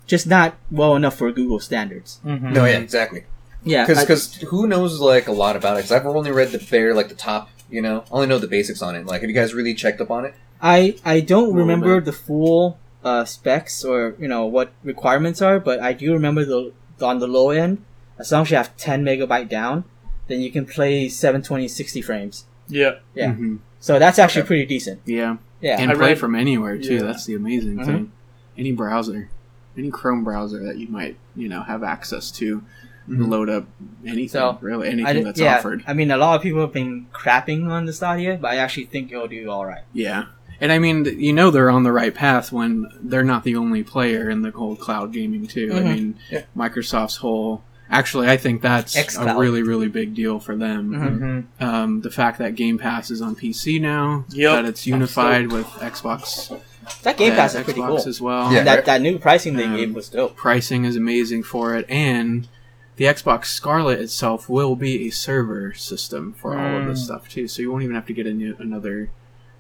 just not well enough for Google standards. Mm-hmm. No, yeah, exactly. Yeah. Because who knows, like, a lot about it? Because I've only read the fair, like, the top... You know, I only know the basics on it. Like, have you guys really checked up on it? I, I don't remember the full uh, specs or, you know, what requirements are, but I do remember the on the low end, as long as you have ten megabyte down, then you can play seven twenty, sixty frames. Yeah. Yeah. Mm-hmm. So that's actually okay. pretty decent. Yeah. Yeah. And I play read, from anywhere, too. Yeah. That's the amazing mm-hmm. thing. Any browser, any Chrome browser that you might, you know, have access to. Mm-hmm. Load up anything, so, really anything did, that's yeah, offered. I mean, a lot of people have been crapping on the Stadia, but I actually think it'll do all right. Yeah, and I mean, you know, they're on the right path when they're not the only player in the whole cloud gaming too. Mm-hmm. I mean, yeah. Microsoft's whole. Actually, I think that's X-Cloud. a really, really big deal for them. Mm-hmm. Um, the fact that Game Pass is on P C now, yep. that it's unified so... with Xbox. That Game Pass is Xbox pretty cool as well. Yeah, that that new pricing um, they gave was dope. Pricing is amazing for it, and. The Xbox Scarlet itself will be a server system for mm. all of this stuff too, so you won't even have to get a new, another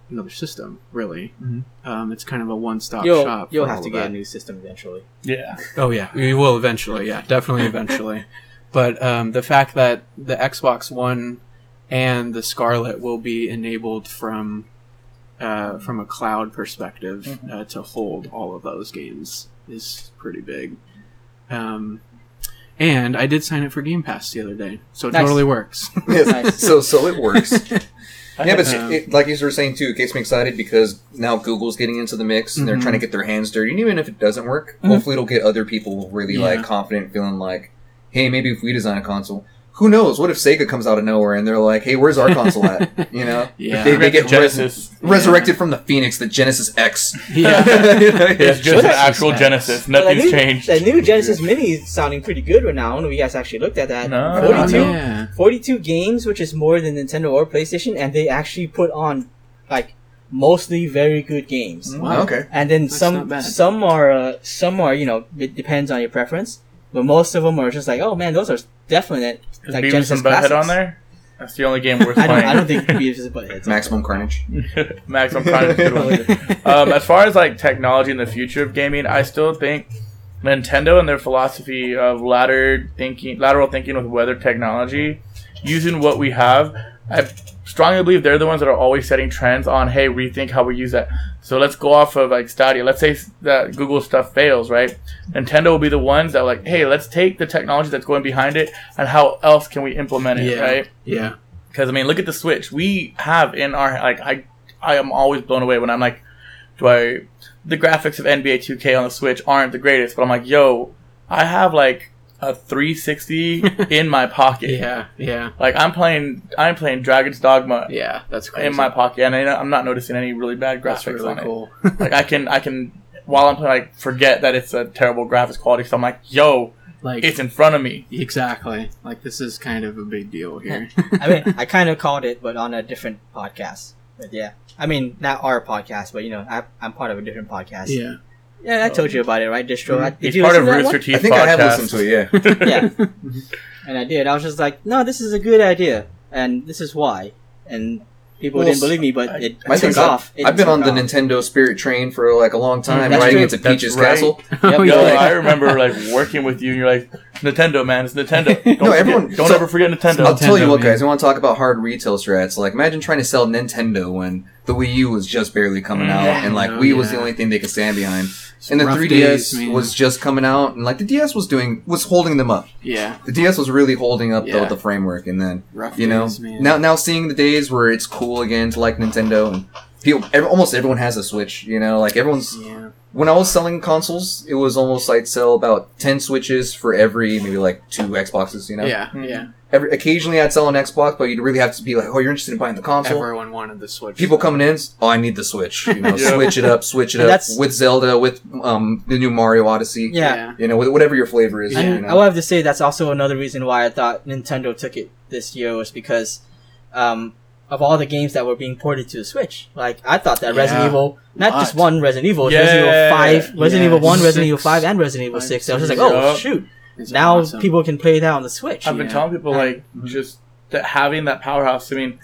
another system, really. Mm-hmm. Um, it's kind of a one-stop you'll, shop. You'll have to get that. a new system eventually. Yeah. Oh yeah, you will eventually. Yeah, definitely eventually. But um, the fact that the Xbox One and the Scarlet will be enabled from uh, from a cloud perspective mm-hmm. uh, to hold all of those games is pretty big. Um, And I did sign up for Game Pass the other day, so it nice. totally works. Yes. nice. So so it works. yeah, but um, it, like you were saying too, it gets me excited because now Google's getting into the mix and mm-hmm. they're trying to get their hands dirty. And even if it doesn't work, mm-hmm. hopefully it'll get other people really yeah. like confident, feeling like, hey, maybe if we design a console, who knows? What if Sega comes out of nowhere and they're like, hey, where's our console at? You know, yeah. they, they get res- yeah. resurrected from the Phoenix, the Genesis X. Yeah, it's just an actual X. Genesis. Nothing's well, new, changed. The new Genesis Mini is sounding pretty good right now. I don't know if you guys actually looked at that. No. forty-two, oh, yeah. forty-two games, which is more than Nintendo or PlayStation, and they actually put on like mostly very good games. Wow. Okay. And then That's some, some are, uh, some are, you know, it depends on your preference, but most of them are just like, oh man, those are definite. Is like Beavis and Butthead on there? That's the only game worth I playing. I don't think Beavis and Butthead. Maximum Carnage. Maximum Carnage. um, as far as like technology and the future of gaming, I still think Nintendo and their philosophy of lateral thinking, lateral thinking with weather technology, using what we have. I strongly believe they're the ones that are always setting trends on. Hey, rethink how we use that. So let's go off of like Stadia. Let's say that Google stuff fails, right? Nintendo will be the ones that are like, hey, let's take the technology that's going behind it and how else can we implement it, yeah. right? Yeah. Because I mean, look at the Switch. We have in our like, I, I am always blown away when I'm like, do I? The graphics of N B A two K on the Switch aren't the greatest, but I'm like, yo, I have like. A three sixty in my pocket. Yeah, yeah. Like I'm playing, I'm playing Dragon's Dogma. Yeah, that's crazy. In my pocket, and I, I'm not noticing any really bad graphics that's really on cool. it. Like I can, I can while I'm playing, like forget that it's a terrible graphics quality. So I'm like, yo, like it's in front of me. Exactly. Like this is kind of a big deal here. I mean, I kind of called it, but on a different podcast. But yeah, I mean, not our podcast, but you know, I, I'm part of a different podcast. Yeah, yeah, I told you about it, right? Distro. Mm-hmm. It's part of Rooster Teeth podcast. I think I have listened to it. Yeah, yeah. And I did. I was just like, no, this is a good idea, and this is why. And people well, didn't believe me, but I, it I took off. It I've been on off. the Nintendo Spirit train for like a long time, mm, riding into Peach's right. Castle. Yep. Oh, yeah. No, I remember like working with you, and you're like, Nintendo, man, it's Nintendo. Don't no, everyone, don't so, ever forget Nintendo. I'll Nintendo, tell you what, guys, we want to talk about hard retail strats. Like, imagine trying to sell Nintendo when the Wii U was just barely coming out, yeah, and like no, Wii yeah. was the only thing they could stand behind. It's and the three D S days, was just coming out, and like the D S was doing was holding them up. Yeah, the D S was really holding up yeah. the, the framework, and then rough you know days, now now seeing the days where it's cool again to like Nintendo and people. Every, almost everyone has a Switch, you know, like everyone's. Yeah. When I was selling consoles, it was almost I'd sell about ten Switches for every maybe like two Xboxes, you know. Yeah, mm-hmm. yeah. Every, occasionally I'd sell an Xbox, but you'd really have to be like, oh, you're interested in buying the console? Everyone wanted the Switch. People coming in, oh, I need the Switch. You know, yeah. Switch it up, switch it up. With Zelda, with um, the new Mario Odyssey. Yeah. You know, with whatever your flavor is. Yeah. You know? I will have to say that's also another reason why I thought Nintendo took it this year was because um, of all the games that were being ported to the Switch. Like, I thought that yeah. Resident Evil, not just one Resident Evil, yeah. Resident Evil five, yeah. Resident Evil one, six. Resident Evil five, and Resident Evil six. I was just like, oh, yep. shoot. It's now awesome. People can play that on the Switch. I've been know? telling people, like, mm-hmm. just that having that powerhouse. I mean,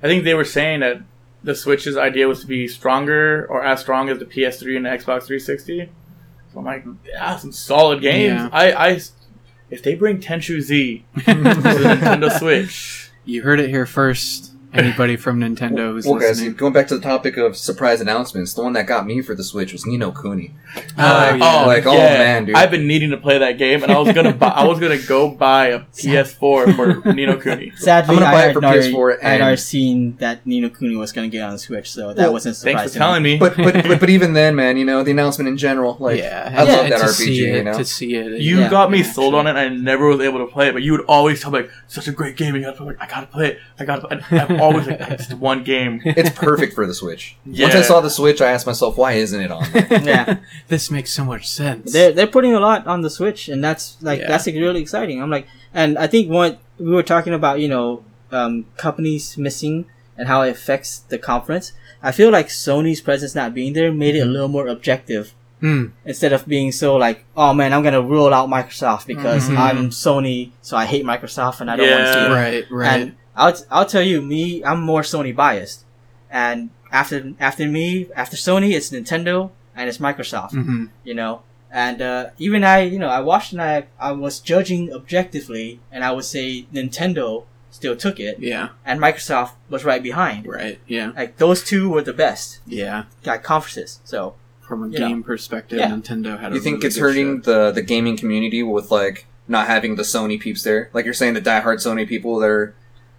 I think they were saying that the Switch's idea was to be stronger or as strong as the P S three and the Xbox three sixty. So I'm like, yeah, some solid games. Yeah. I, I, if they bring Tenchu Z to the Nintendo Switch. You heard it here first. Anybody from Nintendo who's well, guys, listening. Going back to the topic of surprise announcements, the one that got me for the Switch was Ni No Kuni. Oh, uh, yeah. Like, oh, yeah. man, dude. I've been needing to play that game, and I was gonna, buy, I was gonna go buy a P S four for Ni No Kuni. Sadly, I'm gonna buy I it for P S four. Already, and I had already seen that Ni No Kuni was gonna get on the Switch, so that well, wasn't surprising. Thanks for telling me. But, but, but, but even then, man, you know the announcement in general, like, yeah, I yeah, love that R P G. It, you know, to see it, you yeah, got me yeah, sold actually. on it. And I never was able to play it, but you would always tell me, like, such a great game. You gotta play it. I gotta play it. I gotta. Play it. Always like just one game. It's perfect for the Switch. Yeah. Once I saw the Switch, I asked myself, why isn't it on there? Yeah. This makes so much sense. They're they're putting a lot on the Switch, and that's like yeah. that's like, really exciting. I'm like, and I think what we were talking about, you know, um, companies missing and how it affects the conference. I feel like Sony's presence not being there made it a little more objective. Mm. Instead of being so like, oh man, I'm gonna rule out Microsoft because mm-hmm. I'm Sony, so I hate Microsoft and I don't yeah. want to see it. Right, right. And I'll t- I'll tell you, me, I'm more Sony biased, and after after me, after Sony, it's Nintendo and it's Microsoft, mm-hmm. you know. And uh, even I, you know, I watched and I I was judging objectively, and I would say Nintendo still took it, yeah, and Microsoft was right behind, right, yeah. Like those two were the best, yeah, like conferences. So from a game know. perspective, yeah. Nintendo had. You a think really it's hurting show. the the gaming community with like not having the Sony peeps there? Like you're saying, the diehard Sony people that are.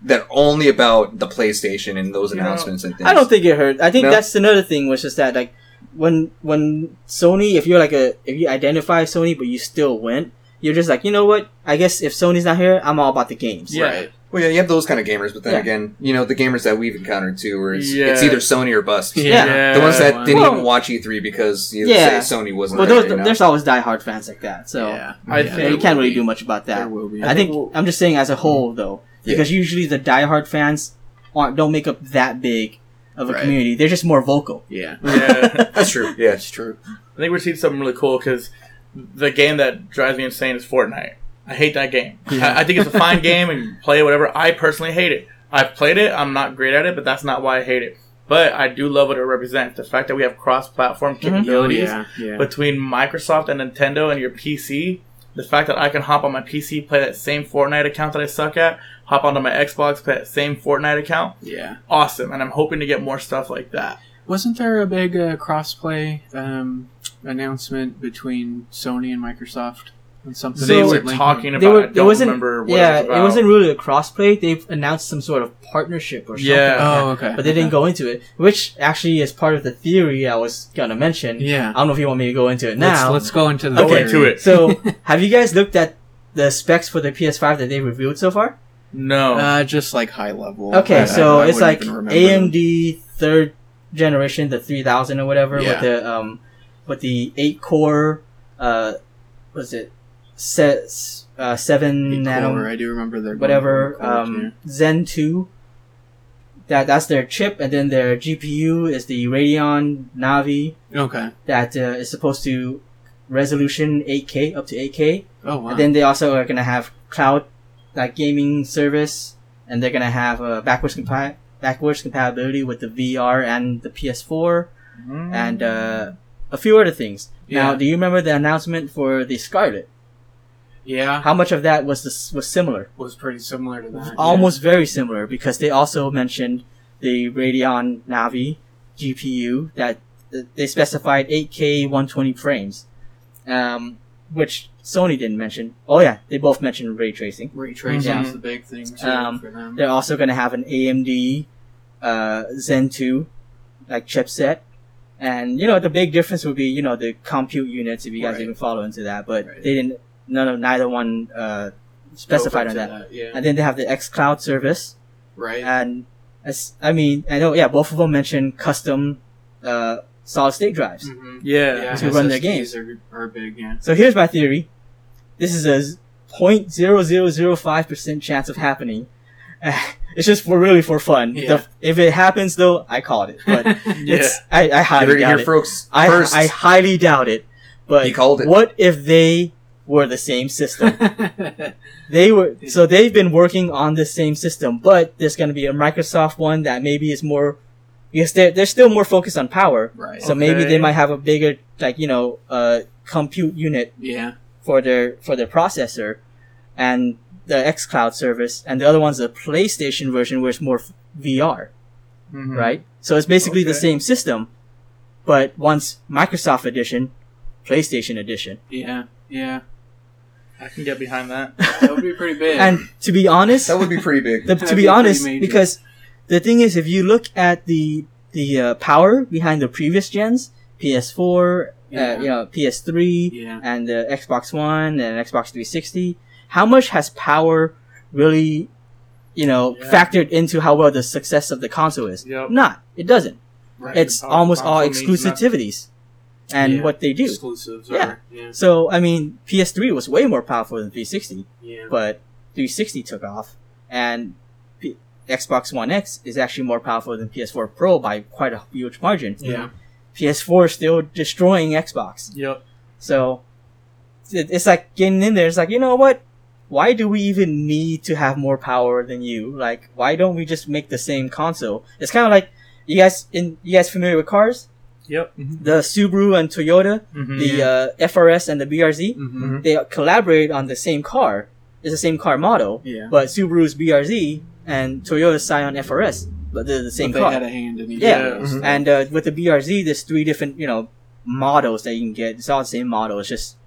That only about the PlayStation and those you announcements know, and things. I don't think it hurt. I think no? that's another thing was just that like when when Sony, if you're like a if you identify Sony but you still went, you're just like, you know what? I guess if Sony's not here, I'm all about the games. Yeah. Right. Well, yeah, you have those kind of gamers, but then yeah. again, you know, the gamers that we've encountered too, where it's, yeah. it's either Sony or bust. Yeah. yeah. The ones that didn't well, even watch E three because you know, yeah. Sony wasn't well, there. Well, you know? There's always diehard fans like that, so yeah. I yeah. think you can't really be. do much about that. There will be. I think we'll, I'm just saying as a whole, though, because yeah. usually the diehard fans aren't, don't make up that big of a right. community. They're just more vocal. Yeah. yeah. That's true. Yeah, it's true. I think we're seeing something really cool because the game that drives me insane is Fortnite. I hate that game. Yeah. I, I think it's a fine game and you play whatever. I personally hate it. I've played it. I'm not great at it, but that's not why I hate it. But I do love what it represents. The fact that we have cross-platform mm-hmm. capabilities yeah, yeah. between Microsoft and Nintendo and your P C. The fact that I can hop on my P C, play that same Fortnite account that I suck at, hop onto my Xbox, play that same Fortnite account. Yeah. Awesome. And I'm hoping to get more stuff like that. Wasn't there a big uh, cross-play um, announcement between Sony and Microsoft? Something so they were talking about. Were, I don't remember what yeah, it was about. It wasn't really a crossplay. They've announced some sort of partnership or something. Yeah. Like oh, okay. That, but they okay. didn't go into it, which actually is part of the theory I was going to mention. Yeah. I don't know if you want me to go into it now. Let's, let's go into the okay. theory. Okay, so have you guys looked at the specs for the P S five that they revealed so far? No. Uh, just like high level. Okay, yeah, so I, I it's like A M D third generation, the three thousand or whatever, yeah. with the um, with the eight core, uh, what is it? Sets uh, seven nano. I do remember their whatever um, Zen two. that that's their chip, and then their G P U is the Radeon Navi. Okay. That uh, is supposed to resolution eight K, up to eight K. Oh, wow. And then they also are going to have cloud, like, gaming service, and they're going to have a uh, backwards compi- backwards compatibility with the V R and the P S four, mm. and uh, a few other things. Yeah. Now, do you remember the announcement for the Scarlet? Yeah. How much of that was this, was similar? Was pretty similar to that. Almost yeah. very similar, because they also mentioned the Radeon Navi G P U that they specified eight K one twenty frames, um, which Sony didn't mention. Oh yeah, they both mentioned ray tracing. Ray tracing mm-hmm. is the big thing too um, for them. They're also going to have an A M D uh, Zen two like chipset. And, you know, the big difference would be, you know, the compute units, if you guys right. even follow into that, but right. they didn't. None of neither one uh, specified on that. that yeah. And then they have the xCloud service, right? And as, I mean, I know, yeah, both of them mentioned custom uh, solid state drives, mm-hmm. yeah, yeah, to run their games. Are, are big, yeah. So here's my theory: this is a zero point zero zero zero five percent chance of happening. It's just for really for fun. Yeah. The, if it happens, though, I called it, but yeah. it's I, I highly doubt it. First. I, I highly doubt it. But he called it. What if they were the same system? They were, so they've been working on the same system, but there's going to be a Microsoft one that maybe is more, because they're, they're still more focused on power. Right. So okay. maybe they might have a bigger, like, you know, uh, compute unit yeah. for their, for their processor and the xCloud service. And the other one's a PlayStation version where it's more V R. Mm-hmm. Right. So it's basically okay. the same system, but one's Microsoft edition, PlayStation edition. Yeah. Yeah. I can get behind that. That would be pretty big. And to be honest, that would be pretty big. The, to be, be honest, because the thing is, if you look at the the uh, power behind the previous gens, P S four, yeah. uh, you know, P S three, yeah. and the uh, Xbox One and Xbox three sixty, how much has power really, you know, yeah. factored into how well the success of the console is? Yep. Not. It doesn't. Right. It's almost all exclusivities. And yeah. what they do. Exclusives are, yeah. yeah. So, I mean, P S three was way more powerful than three sixty. Yeah. But three sixty took off. And P- Xbox One X is actually more powerful than P S four Pro by quite a huge margin. Yeah. P S four is still destroying Xbox. Yep. So, it, it's like getting in there. It's like, you know what? Why do we even need to have more power than you? Like, why don't we just make the same console? It's kind of like, you guys in you guys familiar with cars? Yep. Mm-hmm. The Subaru and Toyota, mm-hmm. the uh, F R S and the B R Z, mm-hmm. they collaborate on the same car. It's the same car model, yeah. but Subaru's B R Z and Toyota's Scion F R S, but they're the same but they car. They had a hand in each yeah. other. Mm-hmm. And uh, with the B R Z, there's three different, you know, models that you can get. It's all the same model. It's just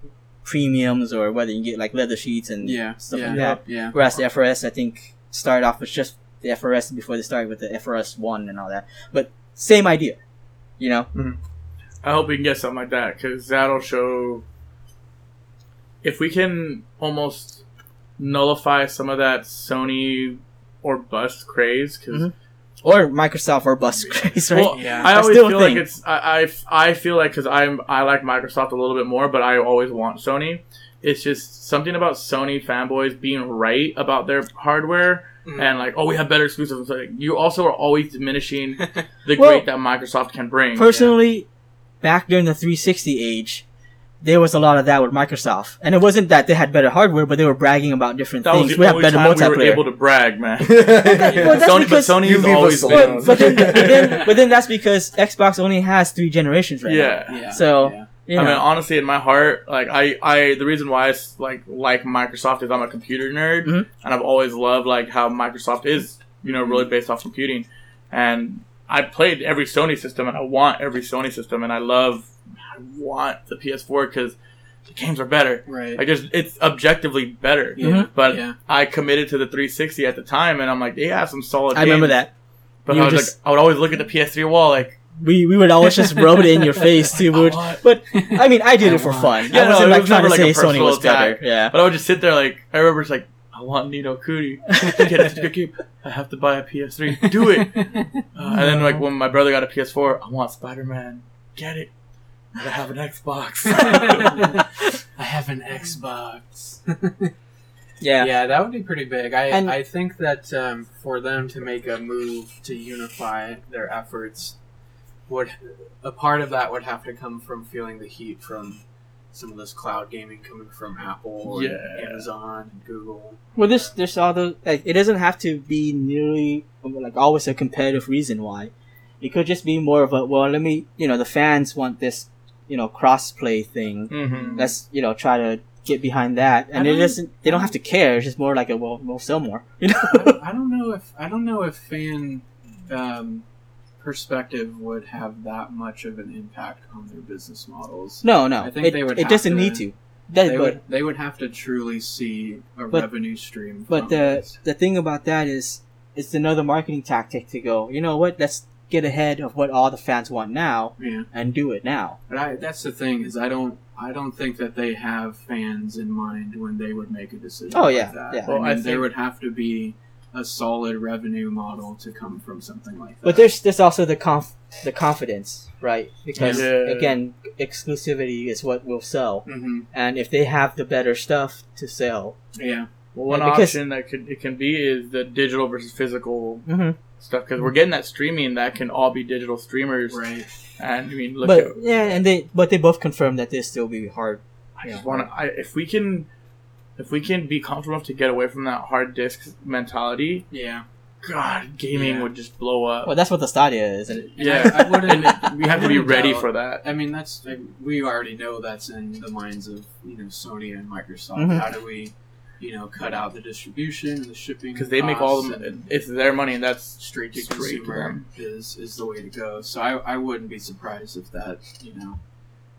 premiums or whether you can get like leather sheets and yeah. stuff yeah. like that. Yeah. Whereas the F R S, I think, started off with just the F R S before they started with the F R S one and all that. But same idea. You know, mm-hmm. I hope we can get something like that, because that'll show if we can almost nullify some of that Sony or bust craze, because mm-hmm. or Microsoft or bust craze. Right? Well, yeah. I always still feel like it's I, I I feel like because I'm I like Microsoft a little bit more, but I always want Sony. It's just something about Sony fanboys being right about their hardware. And like, oh, we have better exclusives. Like, you also are always diminishing the well, great that Microsoft can bring. Personally, yeah. back during the three sixty age, there was a lot of that with Microsoft, and it wasn't that they had better hardware, but they were bragging about different that things. Was the we only have better time multiplayer. We were able to brag, man. well, that, yeah. well, that's Sony, because but Sony's always been. But then, but, then, but then that's because Xbox only has three generations right yeah. now. Yeah. So. Yeah. You know. I mean, honestly, in my heart, like I, I, the reason why I like like Microsoft is I'm a computer nerd, mm-hmm. and I've always loved like how Microsoft is, you know, mm-hmm. really based off computing. And I played every Sony system, and I want every Sony system, and I love, I want the P S four because the games are better. Right. Like, just it's objectively better. Yeah. But yeah. I committed to the three sixty at the time, and I'm like, they have some solid. I games. Remember that. But you I was just... like, I would always look at the P S three wall, like. We we would always just rub it in your face too, would, but I mean I did I it for fun. Yeah, I wasn't no, like was trying to like say Sony was attack. Better. Yeah, but I would just sit there like I remember it's like I want Ni No Kuni. I have to buy a P S three. Do it. Uh, no. And then like when my brother got a P S four, I want Spider-Man. Get it. I have an Xbox. I have an Xbox. Yeah, yeah, that would be pretty big. I and I think that um, for them to make a move to unify their efforts, would a part of that would have to come from feeling the heat from some of this cloud gaming coming from Apple and yeah. Amazon and Google. Well, this there's all the like it doesn't have to be nearly like always a competitive reason why. It could just be more of a well, let me you know the fans want this you know crossplay thing. Mm-hmm. Let's you know try to. Get behind that, and it isn't. They don't have to care. It's just more like a well, we'll sell more. You know. I, don't, I don't know if I don't know if fan um, perspective would have that much of an impact on their business models. No, no. I think it, they would. It doesn't to, need to. That, they but, would. They would have to truly see a but, revenue stream. But the this. the thing about that is, it's another marketing tactic to go. You know what? Let's get ahead of what all the fans want now, yeah. and do it now. But I, that's the thing is, I don't. I don't think that they have fans in mind when they would make a decision oh, like yeah, that. Yeah. Well, I mean, I think... there would have to be a solid revenue model to come from something like that. But there's there's also the conf- the confidence, right? Because, yeah. again, exclusivity is what will sell. Mm-hmm. And if they have the better stuff to sell... Yeah. Well, one yeah, because... option that could it can be is the digital versus physical mm-hmm. stuff. Because we're getting that streaming that can all be digital streamers. Right. And I mean, look but, at, yeah, and they but they both confirmed that this still be hard. I just want to. If we can, if we can be comfortable enough to get away from that hard disk mentality, yeah. God, gaming yeah. would just blow up. Well, that's what the Stadia is. And, yeah, I, I wouldn't. And we have to be ready doubt. for that. I mean, that's like, we already know that's in the minds of you know Sony and Microsoft. Mm-hmm. How do we? You know, cut out the distribution and the shipping because they make all them. It's their money, and that's straight to straight consumer to is is the way to go. So I, I wouldn't be surprised if that you know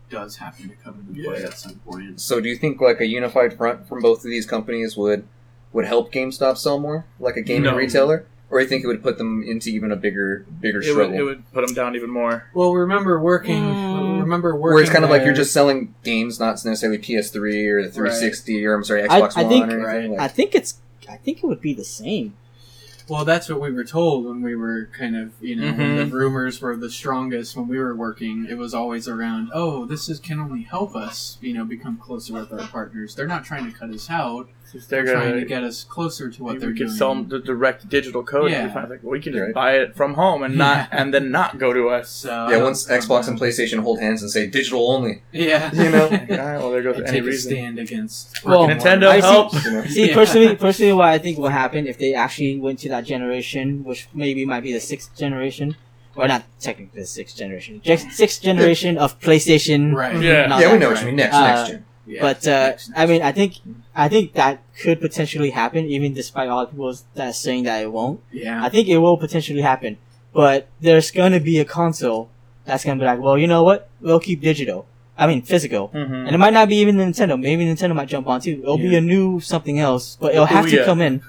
does happen to come into play yeah. at some point. So do you think like a unified front from both of these companies would would help GameStop sell more, like a gaming no. retailer, or do you think it would put them into even a bigger bigger struggle? It, it would put them down even more. Well, remember working. Mm. Remember working where it's kind of there. Like you're just selling games, not necessarily P S three or the three sixty right. or I'm sorry, Xbox I, I One think, or anything. Like. I think it's I think it would be the same. Well, that's what we were told when we were kind of you know mm-hmm. when the rumors were the strongest when we were working. It was always around. Oh, this is can only help us you know become closer with our partners. They're not trying to cut us out. They're, they're trying to get us closer to what we they're doing. We can sell them the direct digital code. Yeah. And like, well, we can just right. buy it from home and not, and then not go to us. So, yeah, once Xbox and PlayStation hold hands and say digital only. Yeah. You know? Like, right, well, there goes and any take reason. A stand against... Well, Nintendo helps. See, see yeah. personally, personally, what I think will happen if they actually went to that generation, which maybe might be the sixth generation, or not technically the sixth generation, just sixth generation of PlayStation. Right. Yeah, yeah we know right. what you mean. Next, uh, next gen. Yeah, but uh, next, next. I mean, I think I think that could potentially happen, even despite all the people that are saying that it won't. Yeah, I think it will potentially happen, but there's gonna be a console that's gonna be like, well, you know what? We'll keep digital. I mean, physical, mm-hmm. and it might not be even Nintendo. Maybe Nintendo might jump on too. It'll yeah. be a new something else, but it'll have oh, to yeah. come in.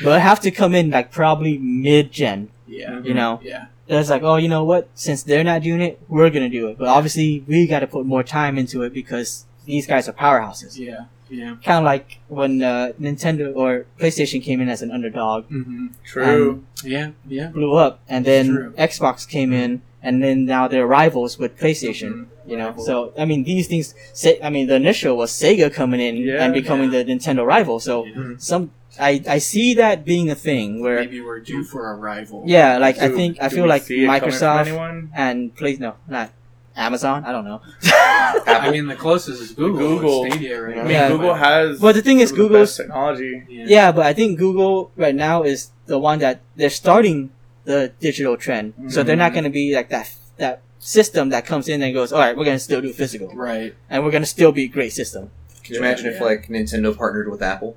It'll have to come in like probably mid-gen. Yeah, you know. Yeah. That's like, oh, you know what? Since they're not doing it, we're gonna do it. But obviously, we got to put more time into it because. These guys are powerhouses. Yeah, yeah. Kind of like when uh, Nintendo or PlayStation came in as an underdog. Mm-hmm. True. Yeah, yeah. Blew up, and then True. Xbox came in, and then now they're rivals with PlayStation. Mm-hmm. You know, Rival. So I mean, these things. Se- I mean, the initial was Sega coming in yeah, and becoming yeah. the Nintendo rival. So yeah. some, I, I see that being a thing where maybe we're due for a rival. Yeah, like do, I think I feel like Microsoft and Play no not. Amazon? I don't know. I mean, the closest is Google. Google. Stadia right now. I mean, yeah. Google has. Well, the thing is, Google's technology. Yeah. yeah, but I think Google right now is the one that they're starting the digital trend. Mm-hmm. So they're not going to be like that that system that comes in and goes, all right, we're going to still do physical, right? And we're going to still be a great system. Could you imagine yeah. if like Nintendo partnered with Apple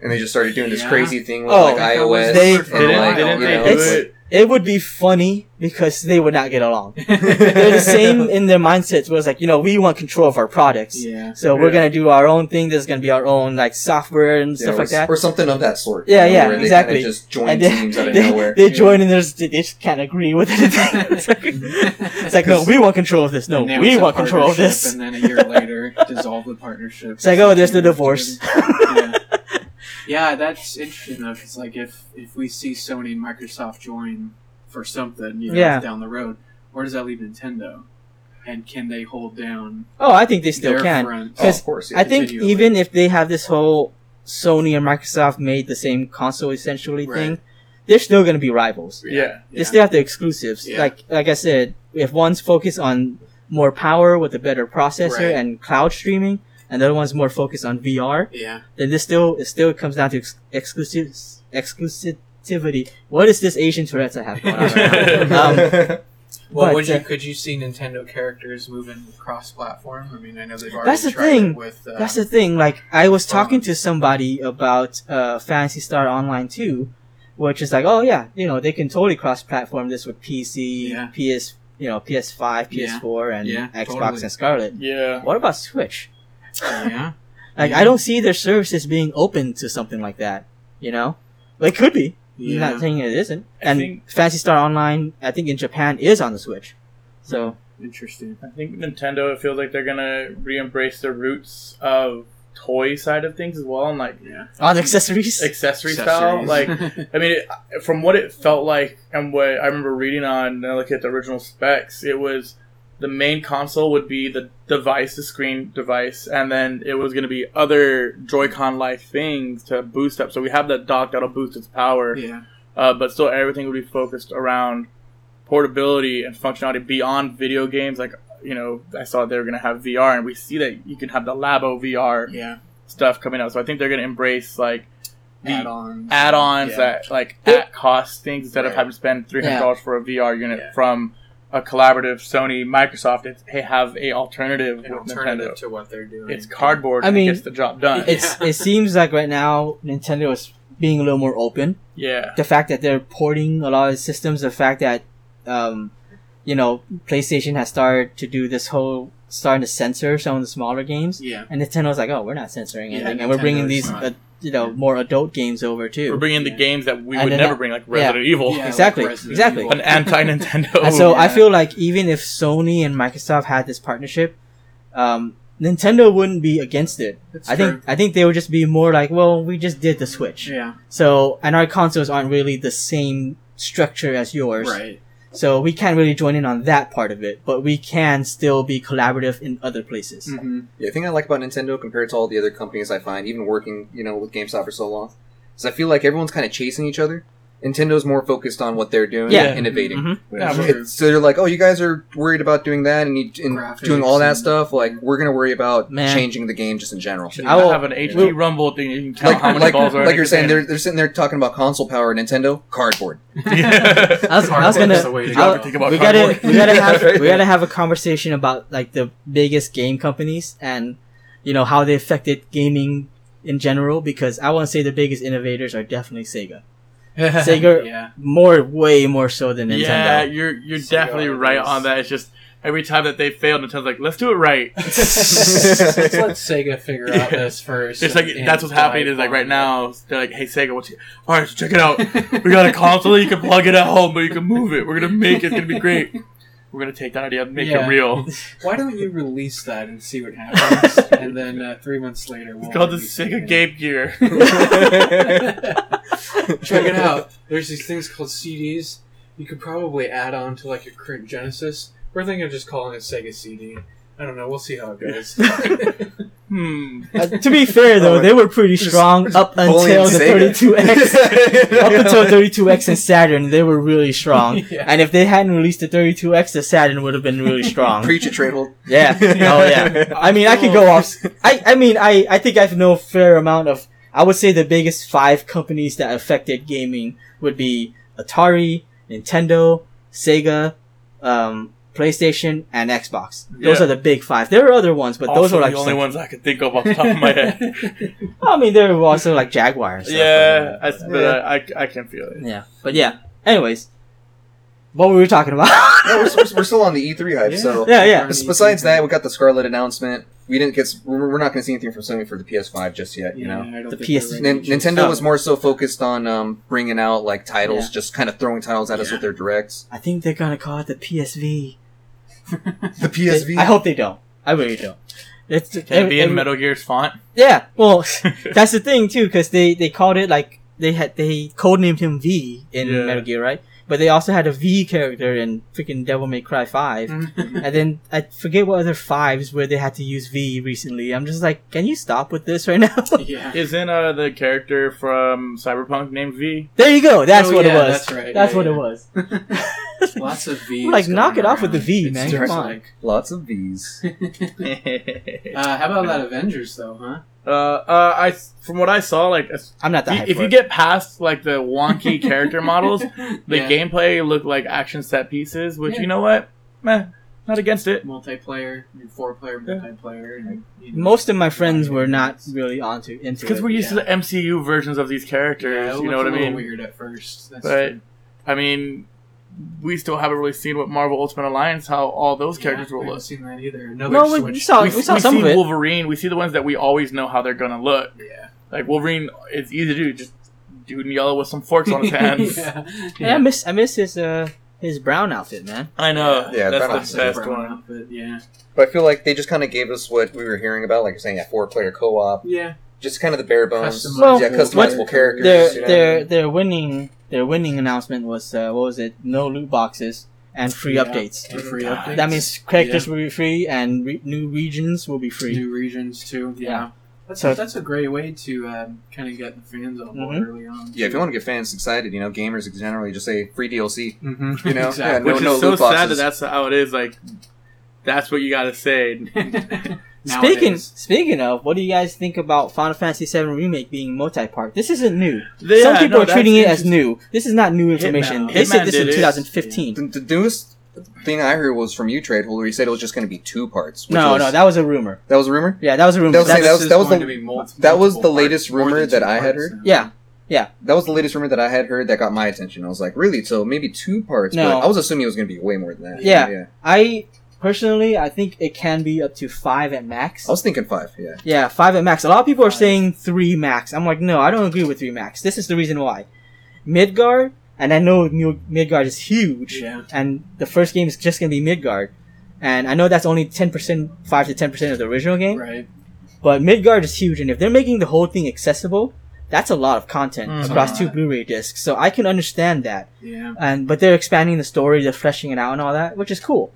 and they just started doing yeah. this crazy thing with oh, like iOS? They and, didn't, like, didn't you know, they do it? It would be funny because they would not get along. They're the same in their mindsets where it's like, you know, we want control of our products. Yeah. So yeah. we're going to do our own thing. There's going to be our own, like, software and yeah, stuff or, like that. Or something of that sort. Yeah, you know, yeah, where exactly. They kind of just join they, teams out of they, nowhere. They yeah. join and they just can't agree with it. It's like, it's like no, we want control of this. No, we want control of this. And then a year later, dissolve the partnership. It's like, oh, there's the divorce. yeah. Yeah, that's interesting though. It's like if, if we see Sony and Microsoft join for something, you know, yeah. down the road, where does that leave Nintendo? And can they hold down? Oh, I think they still can. Oh, of course, yeah. I think even if they have this whole Sony and Microsoft made the same console essentially right. thing, they're still going to be rivals. Yeah. yeah. They still have the exclusives. Yeah. Like like I said, if one's focused on more power with a better processor right. and cloud streaming, and the other one's more focused on V R, yeah. then this still it still comes down to ex- exclusives, exclusivity. What is this Asian Tourette's I have going on right now? Um, Well, but, would you, uh, could you see Nintendo characters moving cross-platform? I mean, I know they've already that's the tried thing. it with... Uh, that's the thing. Like, I was phones. talking to somebody about uh, Phantasy Star Online two, which is like, oh, yeah, you know, they can totally cross-platform this with P C, yeah. P S, you know, P S five, P S four, yeah. and yeah, Xbox totally. and Scarlet. Yeah. What about Switch? yeah. Like, yeah. I don't see their services being open to something like that, you know? They could be. Yeah. I'm not saying it isn't. I and Phantasy Star Online, I think in Japan, is on the Switch. So interesting. I think Nintendo, it feels like they're going to re-embrace their roots of toy side of things as well. And like, yeah. On accessories? Accessory style. Like, I mean, it, from what it felt like and what I remember reading on, and I look at the original specs, it was the main console would be the device, the screen device, and then it was going to be other Joy-Con-like things to boost up. So we have that dock that'll boost its power, yeah. uh, but still everything would be focused around portability and functionality beyond video games. Like, you know, I saw they were going to have V R, and we see that you can have the Labo V R yeah. stuff coming out. So I think they're going to embrace, like, the add-ons, add-ons yeah. that, like, at-cost things instead right. of having to spend three hundred dollars yeah. for a V R unit yeah. from... a collaborative Sony Microsoft it's, hey, have a alternative an with alternative Nintendo. To what they're doing. It's cardboard. I and mean, it gets the job done. It's yeah. it seems like right now Nintendo is being a little more open. Yeah. The fact that they're porting a lot of the systems, the fact that um, you know, PlayStation has started to do this whole starting to censor some of the smaller games. Yeah. And Nintendo's like, oh, we're not censoring anything, yeah, and Nintendo we're bringing these. You know, yeah. more adult games over too. We're bringing the yeah. games that we and would never that, bring, like Resident yeah. Evil. Yeah, exactly, like Resident exactly. Evil. An anti-Nintendo. And so yeah. I feel like even if Sony and Microsoft had this partnership, um, Nintendo wouldn't be against it. That's I true. think I think they would just be more like, well, we just did the Switch. Yeah. So and our consoles aren't really the same structure as yours. Right. So we can't really join in on that part of it, but we can still be collaborative in other places. Mm-hmm. Yeah, the thing I like about Nintendo compared to all the other companies I find, even working, you know, with GameStop for so long, is I feel like everyone's kind of chasing each other. Nintendo's more focused on what they're doing yeah. and innovating. Mm-hmm. Yeah, sure. So they're like, oh, you guys are worried about doing that and, you, and doing all that stuff. Like, we're going to worry about Man. changing the game just in general. I will have an H D yeah. Rumble thing. You can tell like, how many like, balls are Like you're saying, they're, they're sitting there talking about console power. Nintendo, cardboard. Yeah. I was, was going to... We got to have, right? have a conversation about, like, the biggest game companies and, you know, how they affected gaming in general, because I want to say the biggest innovators are definitely Sega. Sega, yeah. more, way more so than Nintendo. Yeah, you're you're Sega definitely right is. on that. It's just every time that they fail, Nintendo's like, let's do it right. let's let Sega figure yeah. out this first. It's like and, that's and what's happening is like right now they're like, hey Sega, what's all right? So check it out. We got a console. You can plug it at home, but you can move it. We're gonna make it. It's gonna be great. We're gonna take that idea and make yeah. it real. Why don't you release that and see what happens? And then uh, three months later, we'll it's called the Sega Game Gear. Check it out. There's these things called C Ds. You could probably add on to like your current Genesis. We're thinking of just calling it Sega C D. I don't know. We'll see how it goes. hmm. Uh, to be fair, though, they were pretty strong up until the thirty-two X. Up until thirty-two X and Saturn, they were really strong. Yeah. And if they hadn't released the thirty-two X, the Saturn would have been really strong. Preach it, Trayvon. Yeah. Oh, yeah. I mean, I could go off. I, I mean, I, I think I have no fair amount of... I would say the biggest five companies that affected gaming would be Atari, Nintendo, Sega, um... PlayStation and Xbox. Those yeah. are the big five. There are other ones, but also those are like the only like, ones I could think of off the top of my head. I mean, there were also like Jaguar and stuff. Yeah, like I, but yeah. I, I can feel it. Yeah, but yeah. Anyways, what were we talking about? no, we're, we're, we're still on the E three hype. Yeah. So yeah, yeah. Besides that, we got the Scarlet announcement. We didn't get. We're not going to see anything from Sony for the P S five just yet. You yeah, know, I don't the P S. N- Nintendo oh. was more so focused on um, bringing out like titles, yeah. just kind of throwing titles at yeah. us with their directs. I think they're going to call it the P S V. The P S V. They, I hope they don't. I really don't. It's, Can it, it be in it, Metal Gear's font? Yeah. Well, that's the thing too, because they, they called it like they had they codenamed him V in yeah. Metal Gear, right? But they also had a V character in freaking Devil May Cry five. And then I forget what other fives where they had to use V recently. I'm just like, can you stop with this right now? Yeah. Isn't uh, the character from Cyberpunk named V? There you go. That's oh, what yeah, it was. That's right. That's yeah, what yeah. it was. Lots of V's. Like, knock it around. Off with the V, it's man. Come on. Like, lots of V's. uh, how about that Avengers, though, huh? Uh, uh, I from what I saw, like I'm not that. If you get past like the wonky character models, the yeah. gameplay looked like action set pieces. Which yeah. you know what, meh, not against it. Multiplayer, four-player yeah. multiplayer. Like, you know, most of my friends were not really onto into it because we're used yeah. to the M C U versions of these characters. Yeah, you know what I mean? It looked a little weird at first. That's but true. I mean, we still haven't really seen what Marvel Ultimate Alliance, how all those characters yeah, will look. We haven't seen that either. Another no, we, we saw, we, we saw we some of it. We see Wolverine. We see the ones that we always know how they're going to look. Yeah. Like, Wolverine, it's easy to do. Just dude in yellow with some forks on his hands. yeah. Yeah. yeah. I miss I miss his uh, his brown outfit, man. I know. Yeah, that's the best one. Outfit, yeah. But I feel like they just kind of gave us what we were hearing about, like you're saying, a four-player co-op. Yeah. Just kind of the bare bones. Customizable, well, yeah, customizable characters. Their, you know? their, their winning... Their winning announcement was, uh, what was it? No loot boxes and free yeah. updates. And free God. updates. That means characters yeah. will be free and re- new regions will be free. New regions too. Yeah, yeah. that's so, a, that's a great way to um, kind of get the fans on board mm-hmm. early on. Too. Yeah, if you want to get fans excited, you know, gamers generally just say free D L C. Mm-hmm. You know, exactly. yeah, no, which no is so sad that that's how it is. Like, that's what you gotta say. Speaking speaking of, what do you guys think about Final Fantasy seven Remake being multi-part? This isn't new. Yeah, Some people no, are treating it as new. This is not new information. Hitman. They Hitman said this in twenty fifteen. Yeah. The, the newest thing I heard was from U-Trade, where he said it was just going to be two parts. No, was, no, that was a rumor. That was a rumor? Yeah, that was a rumor. That was, that was, that was, the, multiple, that was the latest parts, rumor that I had heard. Now. Yeah. Yeah. That was the latest rumor that I had heard that got my attention. I was like, really? So maybe two parts? No. But I was assuming it was going to be way more than that. Yeah. yeah. I... Personally, I think it can be up to five at max. I was thinking five, yeah. Yeah, five at max. A lot of people are saying three max. I'm like, no, I don't agree with three max. This is the reason why. Midgard, and I know Midgard is huge, yeah. and the first game is just going to be Midgard. And I know that's only ten percent, five to ten percent of the original game. Right. But Midgard is huge, and if they're making the whole thing accessible... That's a lot of content mm-hmm. across two Blu-ray discs, so I can understand that. Yeah. And but they're expanding the story, they're fleshing it out, and all that, which is cool.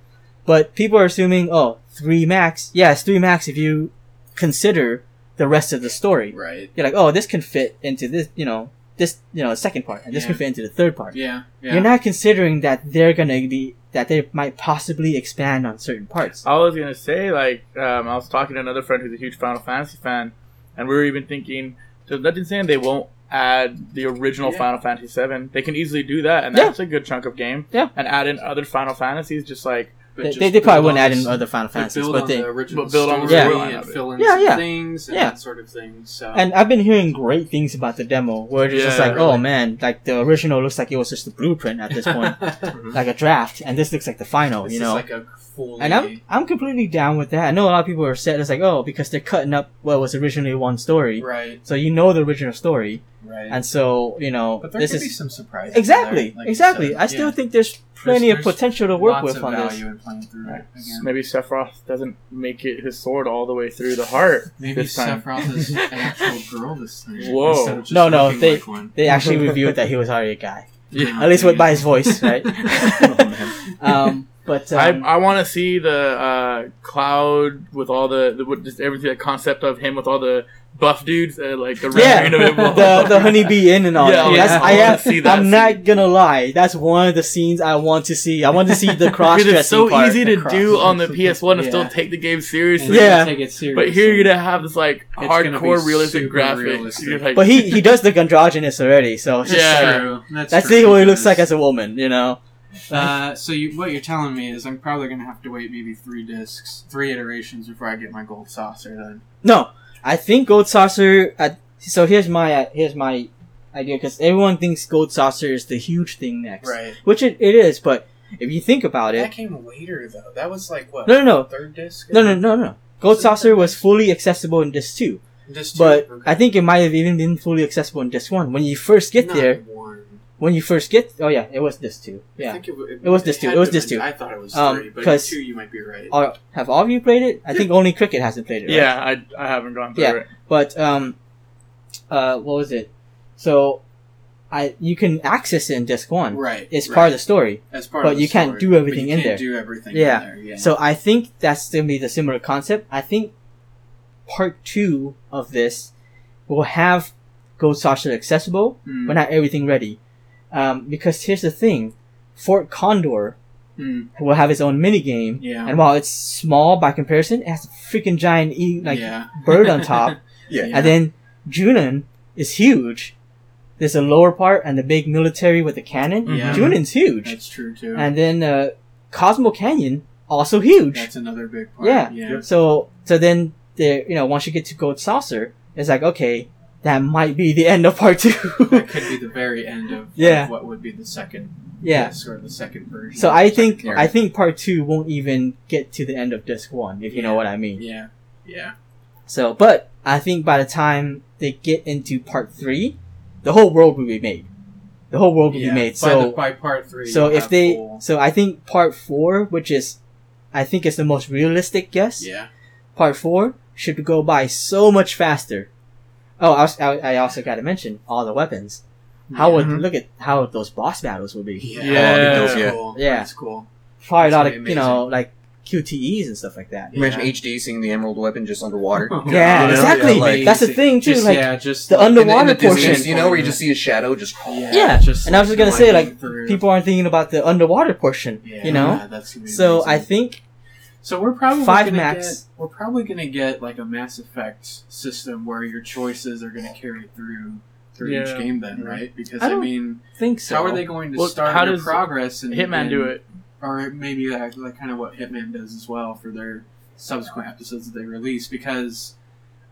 But people are assuming, oh, three max. Yeah, it's three max if you consider the rest of the story. Right. You're like, oh, this can fit into this, you know, this, you know, second part, and yeah. this can fit into the third part. Yeah. yeah. You're not considering that they're gonna be that they might possibly expand on certain parts. I was gonna say, like, um, I was talking to another friend who's a huge Final Fantasy fan, and we were even thinking. So nothing's saying they won't add the original yeah. Final Fantasy seven. They can easily do that, and that's yeah. a good chunk of game. Yeah. And add in other Final Fantasies, just like... They, just they, they probably wouldn't add in other Final Fantasies, but they... Build on the build on the original yeah. and fill in yeah, yeah. things and yeah. that sort of thing. So. And I've been hearing great things about the demo, where it's yeah, just like, really. oh man, like the original looks like it was just a blueprint at this point. Like a draft, and this looks like the final, this you know? This is like a fully... And I'm, I'm completely down with that. I know a lot of people are upset. It's like, oh, because they're cutting up what was originally one story. Right. So you know the original story. Right. And so, you know... But there this could is... be some surprises. Exactly, there, like exactly. Said, I still yeah. think there's... Plenty there's, of potential to work with on this. Right. Maybe Sephiroth doesn't make it his sword all the way through the heart. Maybe this time. Sephiroth is an actual girl this time. Whoa! Of no, no, they like one. They actually revealed that he was already a guy. Yeah. At least with, by his voice, right? oh, um, but um, I I want to see the uh, Cloud with all the, the with just everything. The concept of him with all the. Buff dudes, uh, like the yeah, the, the honeybee inn and all yeah, that. Yeah, that's, I, I have, see that I'm scene. Not gonna lie, that's one of the scenes I want to see. I want to see the cross-dressing it's so part. Easy to cross- do on the P S one yeah. and still take the game seriously. Yeah, take it seriously. But here you're gonna have this like it's hardcore realistic graphics. Like, but he he does look androgynous already, so it's just yeah, true. That's, that's true. What he looks like as a woman, you know. Uh, so you, what you're telling me is I'm probably gonna have to wait maybe three discs, three iterations before I get my gold saucer. Then no. I think Gold Saucer... Uh, so here's my uh, here's my idea, because everyone thinks Gold Saucer is the huge thing next. Right. Which it, it is, but if you think about it... That came later, though. That was like, what, no, no, no. third disc? No, no, no, no. Gold Saucer was fully accessible in Disc two. Disc two, but okay. I think it might have even been fully accessible in Disc one. When you first get Not there... One. When you first get... Oh, yeah, it was Disc two. Yeah. I think it, it, it was Disc two. It was Disc two. I thought it was um, three, but two, you might be right. Are, have all of you played it? I think only Cricket hasn't played it, right? Yeah, I, I haven't gone through yeah, it. But, um... Uh, what was it? So... I you can access it in disc one. Right. It's right. part of the story. As part but of the you story. Can't do everything but you in can't there. Do everything yeah. in there. Yeah. So I think that's gonna be the similar concept. I think part two of this will have Gold Saucer accessible, mm. but not everything ready. Um, because here's the thing, Fort Condor mm. will have its own minigame, yeah. and while it's small by comparison, it has a freaking giant e- like yeah. bird on top. yeah, yeah. And then Junin is huge. There's a lower part and the big military with the cannon. Yeah. Junin's huge. That's true, too. And then uh, Cosmo Canyon, also huge. That's another big part. Yeah. yeah. So so then, there, you know, once you get to Gold Saucer, it's like, okay, that might be the end of part two. That could be the very end of, yeah. of what would be the second yeah. disc or the second version. So I think part. I think part two won't even get to the end of disc one, if yeah. you know what I mean. Yeah, yeah. So, but I think by the time they get into part three, the whole world will be made. The whole world will yeah, be made. By so the, by part three, so if they, full... so I think part four, which is, I think is the most realistic guess. Yeah. Part four should go by so much faster. Oh, I, was, I, I also got to mention all the weapons. How yeah. would look at how those boss battles would be? Yeah, yeah. Oh, that's yeah. cool. Yeah, that's cool. Probably that's a lot really of amazing. You know like Q T Es and stuff like that. Yeah. Imagine H D seeing the Emerald Weapon just underwater. Oh, yeah, exactly. Yeah, like, that's the thing too. Just, like yeah, just the underwater in the, in the portion, Disney's, you know, where you just see a shadow just. Yeah, yeah. Just, and I was just gonna say, like through. People aren't thinking about the underwater portion. Yeah, you know, yeah, that's gonna be so amazing. I think. So we're probably Five gonna max. Get we're probably gonna get like a Mass Effect system where your choices are gonna carry through through yeah. each game then, right? Because I, I mean think so. How are they going to well, start how does progress and Hitman and, do it? Or maybe like, like kind of what Hitman does as well for their subsequent episodes that they release, because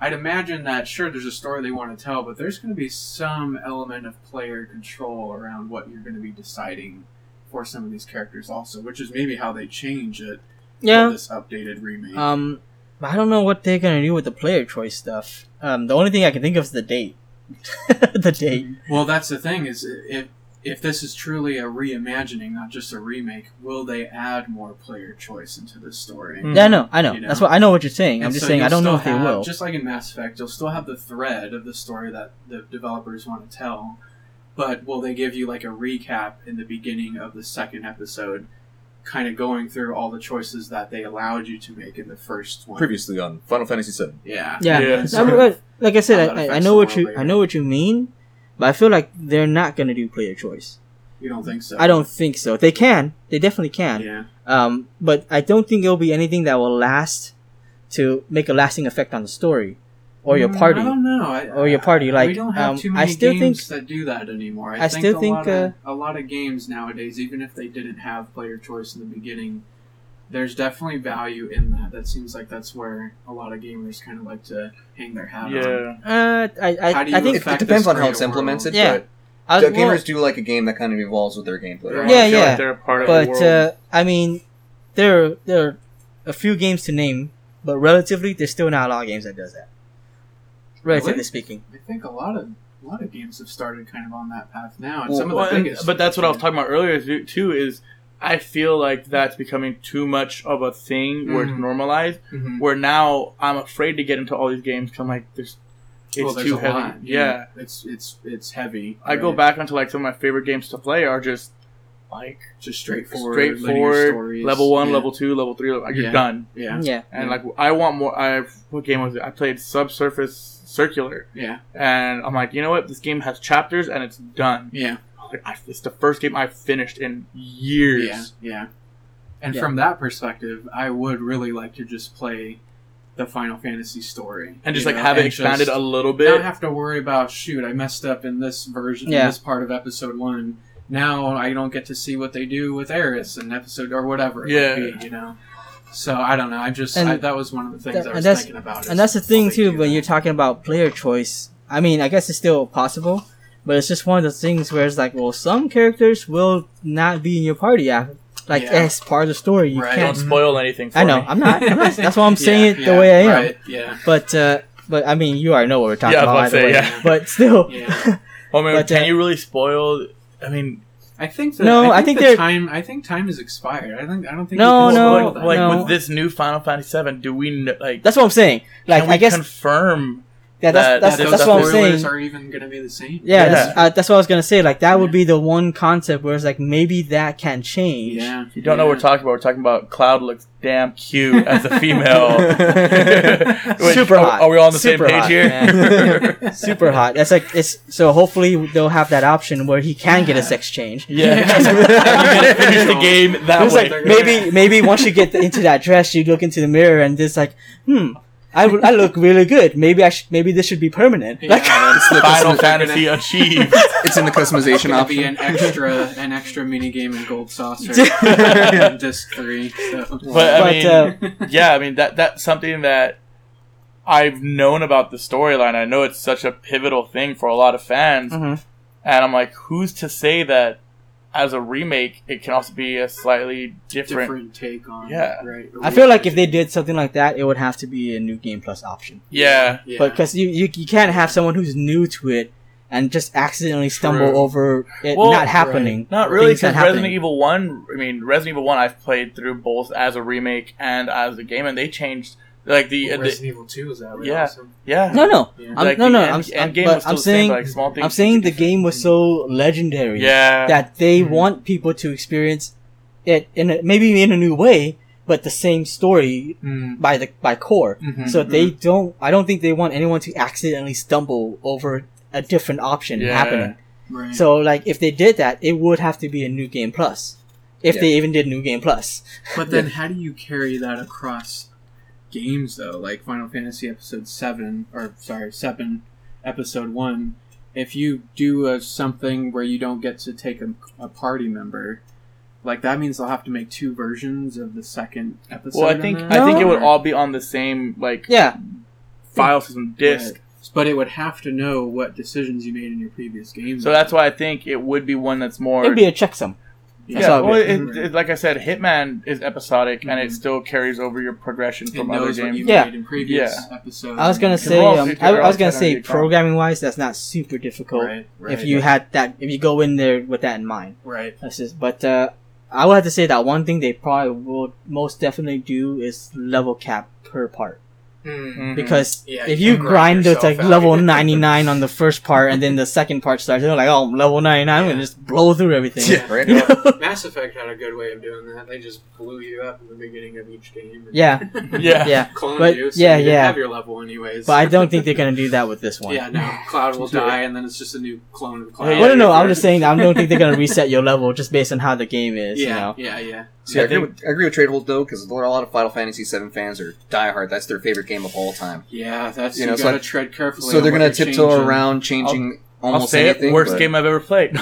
I'd imagine that sure there's a story they want to tell, but there's gonna be some element of player control around what you're gonna be deciding for some of these characters also, which is maybe how they change it. Yeah. This updated remake. Um, I don't know what they're gonna do with the player choice stuff. Um, the only thing I can think of is the date. the date. Well, that's the thing is if if this is truly a reimagining, not just a remake, will they add more player choice into this story? Mm. Yeah, I know, I know. You know. That's what I know what you're saying. And I'm just so saying I don't know if have, they will. Just like in Mass Effect, you'll still have the thread of the story that the developers want to tell, but will they give you like a recap in the beginning of the second episode? Kind of going through all the choices that they allowed you to make in the first one. Previously on Final Fantasy seven. Yeah, yeah. yeah. So I, like I said, I, I know what you later. I know what you mean, but I feel like they're not going to do player choice. You don't think so? I don't think so. They can. They definitely can. Yeah. Um, but I don't think it'll be anything that will last to make a lasting effect on the story or your mm, party. I don't know. I, or your party, I, like we don't have um, too many I still games think, that do that anymore. I, I think still a think lot of, uh, a lot of games nowadays, even if they didn't have player choice in the beginning, there's definitely value in that. That seems like that's where a lot of gamers kind of like to hang their hat yeah. on. Yeah, uh, I, I, I think it depends on how it's implemented. Yeah. But I, well, gamers do like a game that kind of evolves with their gameplay. Right? Yeah, yeah. yeah. Like they're a part but of the world. Uh, I mean, there there are a few games to name, but relatively, there's still not a lot of games that does that. Relatively really? Speaking, I think a lot of a lot of games have started kind of on that path now, and well, some of the well, biggest. But that's what I was talking about earlier too. Is I feel like that's becoming too much of a thing mm-hmm. where it's normalized. Mm-hmm. Where now I'm afraid to get into all these games because I'm like, there's it's well, there's too heavy. Lot. Yeah, it's it's it's heavy. I right? go back onto like some of my favorite games to play are just like just straightforward, straightforward level one, yeah. level two, level three. Level, like, yeah. You're done. Yeah, yeah. And yeah. like I want more. I what game was it? I played Subsurface. Circular. Yeah. And I'm like, you know what? This game has chapters and it's done. Yeah. Like, I, it's the first game I've finished in years. Yeah. yeah. And yeah. from that perspective, I would really like to just play the Final Fantasy story. And just like know? have and it expanded a little bit. Not have to worry about, shoot, I messed up in this version, yeah. in this part of episode one. Now I don't get to see what they do with Aerith in episode or whatever. Yeah. It might be, you know? So, I don't know. I just, I, that was one of the things that, I was thinking about. And that's the thing, too, when you're talking about player choice. I mean, I guess it's still possible, but it's just one of those things where it's like, well, some characters will not be in your party. Like, yeah. as part of the story. You right. can't, don't spoil anything for me. I know. Me. I'm, not, I'm not. That's why I'm saying yeah, it the yeah, way I am. Right, yeah. But, uh, but I mean, you already know what we're talking yeah, about. I was about to say, yeah. But still. Yeah. Well, I mean, but, can uh, you really spoil? I mean... I think that, no. I think, I think the time. I think time has expired. I think. I don't think. No, we can no. That. Like no. With this new Final Fantasy seven, do we like? That's what I'm saying. Like, can we I guess confirm Yeah, that's that, that's, that that's what I'm saying. Spoilers are even gonna be the same. Yeah, yeah. That's, uh, that's what I was gonna say. Like that yeah. would be the one concept where it's like maybe that can change. Yeah, if you don't yeah. know what we're talking about. We're talking about Cloud looks damn cute as a female. Which, super hot. Are, are we all on the super same hot. Page here? Super hot. That's like it's. So hopefully they'll have that option where he can yeah. get a sex change. Yeah, yeah. Finish the game that way. Like, maybe maybe once you get into that dress, you look into the mirror and it's like, hmm. I, I look really good. Maybe I sh- maybe this should be permanent. Yeah, like, it's the Final Fantasy achieved. It's in the customization option. It'll be an extra an extra mini game in Gold Saucer. In Disc three. So. But I mean, but, uh, yeah, I mean that that's something that I've known about the storyline. I know it's such a pivotal thing for a lot of fans, mm-hmm. and I'm like, who's to say that as a remake, it can also be a slightly different, different take on yeah. it. Right? I feel like if they did something like that, it would have to be a new Game Plus option. Yeah. yeah. But because you, you you can't have someone who's new to it and just accidentally stumble True. Over it well, not happening. Right. Not really, because Resident Evil one, I mean, Resident Evil one I've played through both as a remake and as a game, and they changed... Like the well, Resident the, Evil two was that really yeah, awesome. Yeah. No, no, yeah. Like no, no. End, I'm, I'm, I'm saying, like small I'm saying the game was so legendary yeah. that they mm-hmm. want people to experience it in a, maybe in a new way, but the same story mm. by the by core. Mm-hmm, so mm-hmm. they don't. I don't think they want anyone to accidentally stumble over a different option yeah. happening. Right. So, like, if they did that, it would have to be a new game plus. If yeah. they even did new game plus. But then, how do you carry that across? Games though, like Final Fantasy episode seven, or sorry, seven, episode one. If you do a, something where you don't get to take a, a party member, like that means they'll have to make two versions of the second episode. Well, I think I no. think it would all be on the same like yeah. file system disk, right. but it would have to know what decisions you made in your previous game. So that's why I think it would be one that's more. It'd be a checksum. Yeah, well, it, it, it, like I said, Hitman is episodic, mm-hmm. and it still carries over your progression from it knows other games. What you yeah, made in previous yeah. episodes. I was gonna say, um, I, I was gonna say, programming-wise, that's not super difficult right, right, if you right. had that. If you go in there with that in mind, right? That's just, but uh, I would have to say that one thing they probably will most definitely do is level cap per part. Mm-hmm. Because yeah, if you, you grind, grind it's like level ninety-nine on the first part, and then the second part starts, they're like, oh, level ninety-nine, yeah. I'm gonna just blow through everything. Yeah. Right? Well, Mass Effect had a good way of doing that. They just blew you up in the beginning of each game. And yeah, yeah, yeah. Clone but, you, so yeah, you yeah. have your level anyways. But I don't think they're gonna do that with this one. Yeah, no. Cloud will die, and then it's just a new clone of Cloud. Well, yeah, no, no. I'm just saying, I don't think they're gonna reset your level just based on how the game is. Yeah, you know? yeah, yeah. See, I, I, agree think, with, I agree with Tradehold, though, because a lot of Final Fantasy seven fans are diehard. That's their favorite game of all time. Yeah, that's, you, you know, gotta so I, tread carefully. So they're gonna tiptoe changing. around changing I'll, almost I'll say anything. It, worst but... game I've ever played.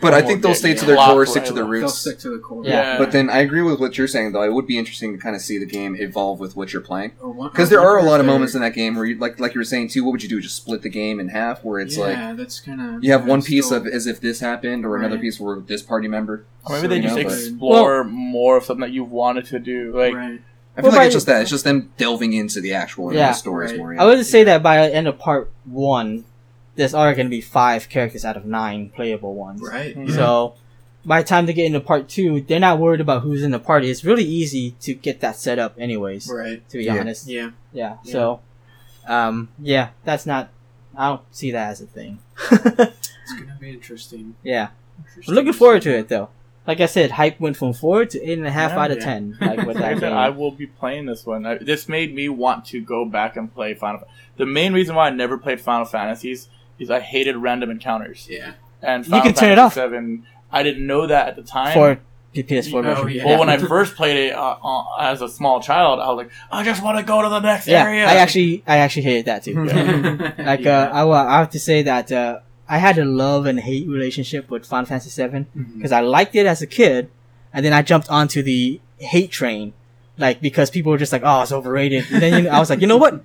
But I think they'll stay to their core, stick to their roots. They'll stick to the core. Yeah. yeah. But then I agree with what you're saying, though. It would be interesting to kind of see the game evolve with what you're playing. Because there are a lot of moments in that game where, you, like like you were saying, too, what would you do? Just split the game in half? Where it's yeah, like... Yeah, that's kind of... You have one piece still... of as if this happened, or right. another piece where this party member... Or maybe so, they just know, explore but... more of something that you wanted to do. Like, right. I feel well, like it's just that. It's just them delving into the actual yeah, stories right. more. I would say that by the end of part one... There's already going to be five characters out of nine playable ones. Right. Mm-hmm. So, by the time they get into part two, they're not worried about who's in the party. It's really easy to get that set up anyways. Right. To be yeah. honest. Yeah. yeah. Yeah. So, um, yeah, that's not... I don't see that as a thing. It's going to be interesting. Yeah. Interesting. I'm looking forward to it, though. Like I said, hype went from four to eight and a half yeah, out of yeah. ten. Like with that game. I will be playing this one. I, this made me want to go back and play Final Fantasy. The main reason why I never played Final Fantasies... Because I hated random encounters. Yeah. And Final you can turn it off. seven, I didn't know that at the time. For the P S four you know, version. Yeah. Well, when I first played it uh, uh, as a small child, I was like, I just want to go to the next yeah, area. I actually I actually hated that too. Yeah. like, yeah. uh, I, will, I have to say that uh, I had a love and hate relationship with Final Fantasy seven because mm-hmm. I liked it as a kid, and then I jumped onto the hate train, like because people were just like, oh, it's overrated. And then you know, I was like, you know what?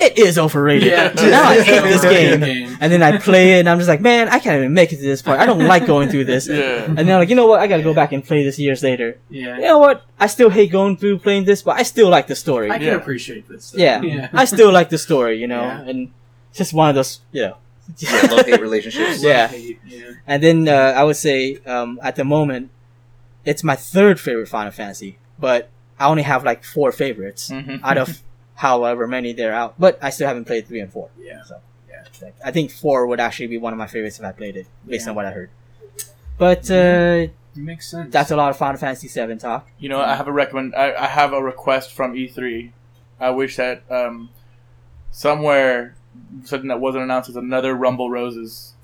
It is overrated. Yeah, now I hate this game. game. And then I play it and I'm just like, man, I can't even make it to this part. I don't like going through this. Yeah. And then I'm like, you know what? I gotta go back and play this years later. Yeah. You know what? I still hate going through playing this, but I still like the story. I can yeah. appreciate this. Yeah. yeah. I still like the story, you know? Yeah. And it's just one of those, you know. yeah, love-hate relationships. Yeah. yeah. And then uh, I would say, um, at the moment, it's my third favorite Final Fantasy, but I only have like four favorites mm-hmm. out of... however many they're out. But I still haven't played three and four. Yeah. So yeah. I think four would actually be one of my favorites if I played it, based yeah. on what I heard. But yeah. uh makes sense. That's a lot of Final Fantasy seven talk. You know, I have a recommend. I, I have a request from E three. I wish that um, somewhere something that wasn't announced is another Rumble Roses.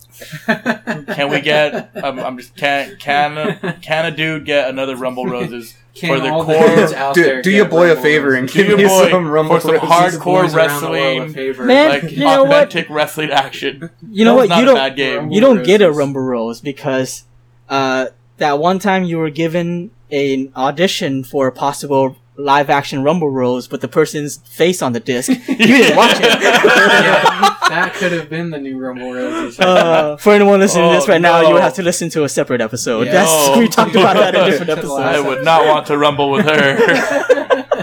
Can we get? Um, I'm just can can can a dude get another Rumble Roses for the core? Out do there do your boy Rumble a favor Roses. And give do me boy some Rumble Roses for some hardcore wrestling, man, like you know authentic what? Wrestling action. You know what? You don't. You don't get a Rumble Rose because. Uh, That one time you were given an audition for a possible live-action Rumble Rose with the person's face on the disc. You didn't watch it. Yeah, that could have been the new Rumble Roses. Uh, for anyone listening oh, to this right no. now, you would have to listen to a separate episode. Yeah. That's oh. We talked about that in a different episode. I would not want to rumble with her.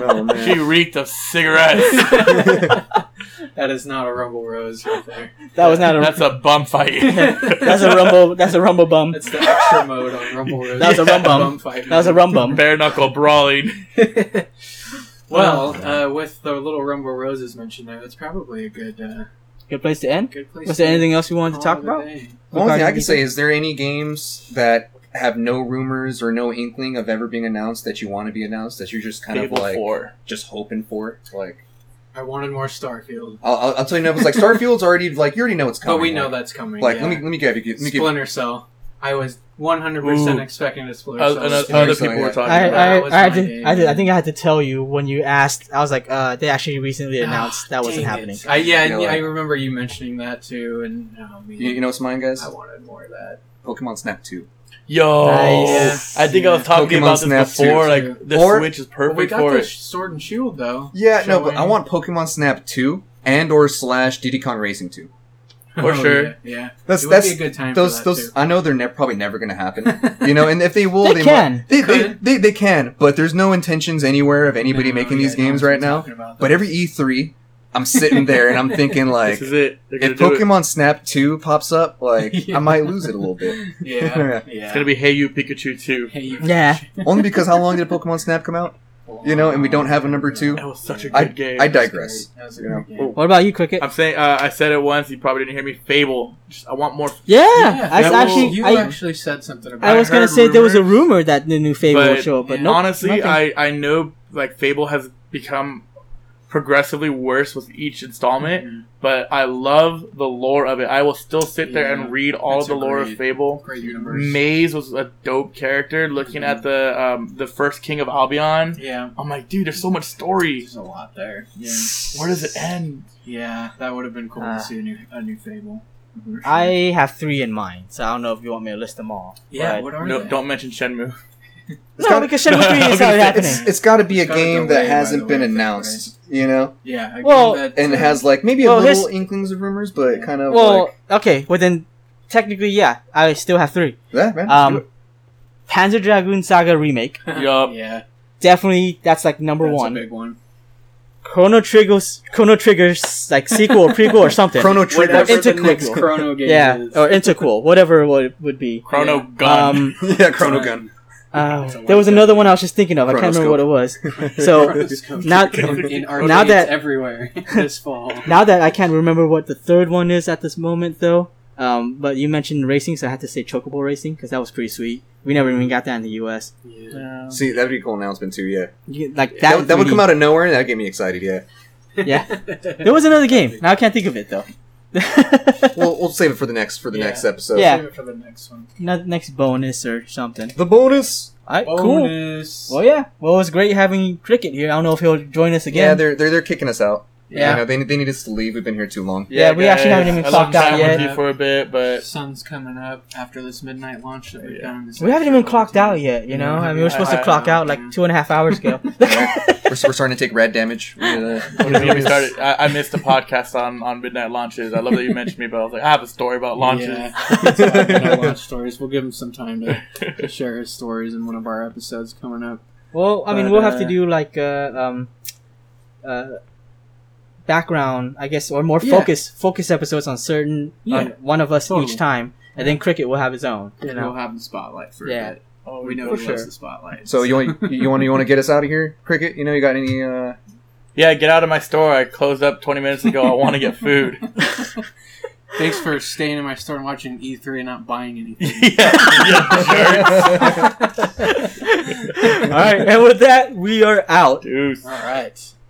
Oh, man. She reeked of cigarettes. That is not a Rumble Rose right there. That was not a. That's a bum fight. That's a rumble. That's a rumble bum. That's the extra mode on Rumble Rose. That was a rum bum. That was a rum bum. Bare knuckle brawling. Well, uh, with the little Rumble Roses mentioned there, that's probably a good. Uh, good place to end. Good place. Was there anything else you wanted to talk about? The only thing I can say is, there any games that have no rumors or no inkling of ever being announced that you want to be announced that you're just kind of like just hoping for, like. I wanted more Starfield. I'll, I'll tell you now. It's like Starfield's already like you already know it's coming. But we know like. That's coming. Like yeah. let me let me give you Splinter Cell. I was one hundred percent expecting a Splinter Cell. Other, other people were talking. I, about I, I, I, did, I did. I think I had to tell you when you asked. I was like, uh, they actually recently announced that wasn't happening. I, yeah, you know, like, I remember you mentioning that too. And um, you, you know what's mine, guys? I wanted more of that. Pokemon Snap two. Yo, nice. I think yeah. I was talking Pokemon about this Snap before. two. Like the or, Switch is perfect we got for it. Sword and Shield though. Yeah, showing. No, but I want Pokemon Snap two and or slash Diddy Kong Racing two. For oh, sure, yeah. yeah. That's it would that's be a good time. Those for that those too. I know they're ne- probably never going to happen. You know, and if they will, they, they can. Might, they, they, they they can, but there's no intentions anywhere of anybody no, making yeah, these games right now. But every E three. I'm sitting there and I'm thinking like, this is it. If Pokemon it. Snap two pops up, like yeah. I might lose it a little bit. Yeah, yeah. It's gonna be Hey You Pikachu two. Hey You. Yeah. Only because how long did Pokemon Snap come out? Wow. You know, and we don't have a number two. That was such a good I, game. I digress. That was a good you know. Game. What about you, Cricket? I'm saying uh, I said it once. You probably didn't hear me. Fable. Just, I want more. F- yeah, yeah I actually you I, actually said something about. I was I gonna say rumors, there was a rumor that the new Fable would show up, but yeah. nope, honestly, I, I know like Fable has become. Progressively worse with each installment, mm-hmm. but I love the lore of it. I will still sit yeah, there and read all of the lore great, of Fable. Great universe. Maze was a dope character. Looking mm-hmm. at the um, the first King of Albion, yeah, I'm like, dude, there's so much story. There's a lot there. Yeah, where does it end? Yeah, that would have been cool uh, to see a new a new Fable. Sure. I have three in mind, so I don't know if you want me to list them all. Yeah, what are no, they? Don't mention Shenmue. It's no, because Shenmue three is how it happening. It's, it's got to be it's a game that way, hasn't been way, announced, you know? Yeah. I well, that, and it has like maybe well, a little inklings of rumors, but yeah. kind of. Well, like... okay. Well, then technically, yeah, I still have three. Yeah, man. Um, Panzer Dragoon Saga remake. Yup. Yeah. Definitely, that's like number that's one. That's a big one. Chrono Trigger's Chrono Trigger's like sequel or prequel or something. Chrono Trigger, interquel. Chrono game. Yeah, is. Or interquel, whatever it would be. Chrono yeah. Gun. Um, yeah, Chrono Gun. Uh, there was another one I was just thinking of. I can't remember what it was. So now, in our now that everywhere this fall. Now that I can't remember what the third one is at this moment, though. Um, but you mentioned racing, so I had to say Chocobo Racing because that was pretty sweet. We never even got that in the U S. Yeah. Um, See, that'd be a cool announcement too. Yeah, you, like that. That would, that would come out of nowhere, and that get me excited. Yeah. Yeah. There was another game. Now I can't think of it though. we'll we'll save it for the next for the yeah. next episode. Yeah, save it for the next one. Not next bonus or something. The bonus. All right, bonus. Cool. Well, yeah. Well, it was great having Cricket here. I don't know if he'll join us again. Yeah, they're they're they're kicking us out. Yeah, you know, they they need us to leave. We've been here too long. Yeah, yeah we guys, actually haven't even clocked out yet. With you for a bit, but sun's coming up after this midnight launch that we've yeah. done. We haven't even clocked out time. Yet. You know, yeah, I mean, we're I, supposed I, to clock I, out I, like yeah. two and a half hours ago. We're, we're starting to take red damage. We're, uh, we're we started, I, I missed the podcast on, on midnight launches. I love that you mentioned me, but I was like, I have a story about launches. Yeah, so midnight launch stories. We'll give him some time to, to share his stories in one of our episodes coming up. Well, I but, mean, we'll uh, have to do like uh, um, uh, background, I guess, or more yeah. focus focus episodes on certain yeah. on one of us totally. Each time, and then Cricket will have his own. You know? We'll have the spotlight for yeah. a bit. Oh, we know who sure. loves the spotlight. So you want you want you want to get us out of here, Cricket? You know, you got any uh, Yeah, get out of my store. I closed up twenty minutes ago. I want to get food. Thanks for staying in my store and watching E three and not buying anything. Yeah, yeah, sure. All right, and with that, we are out. Deuce. All right.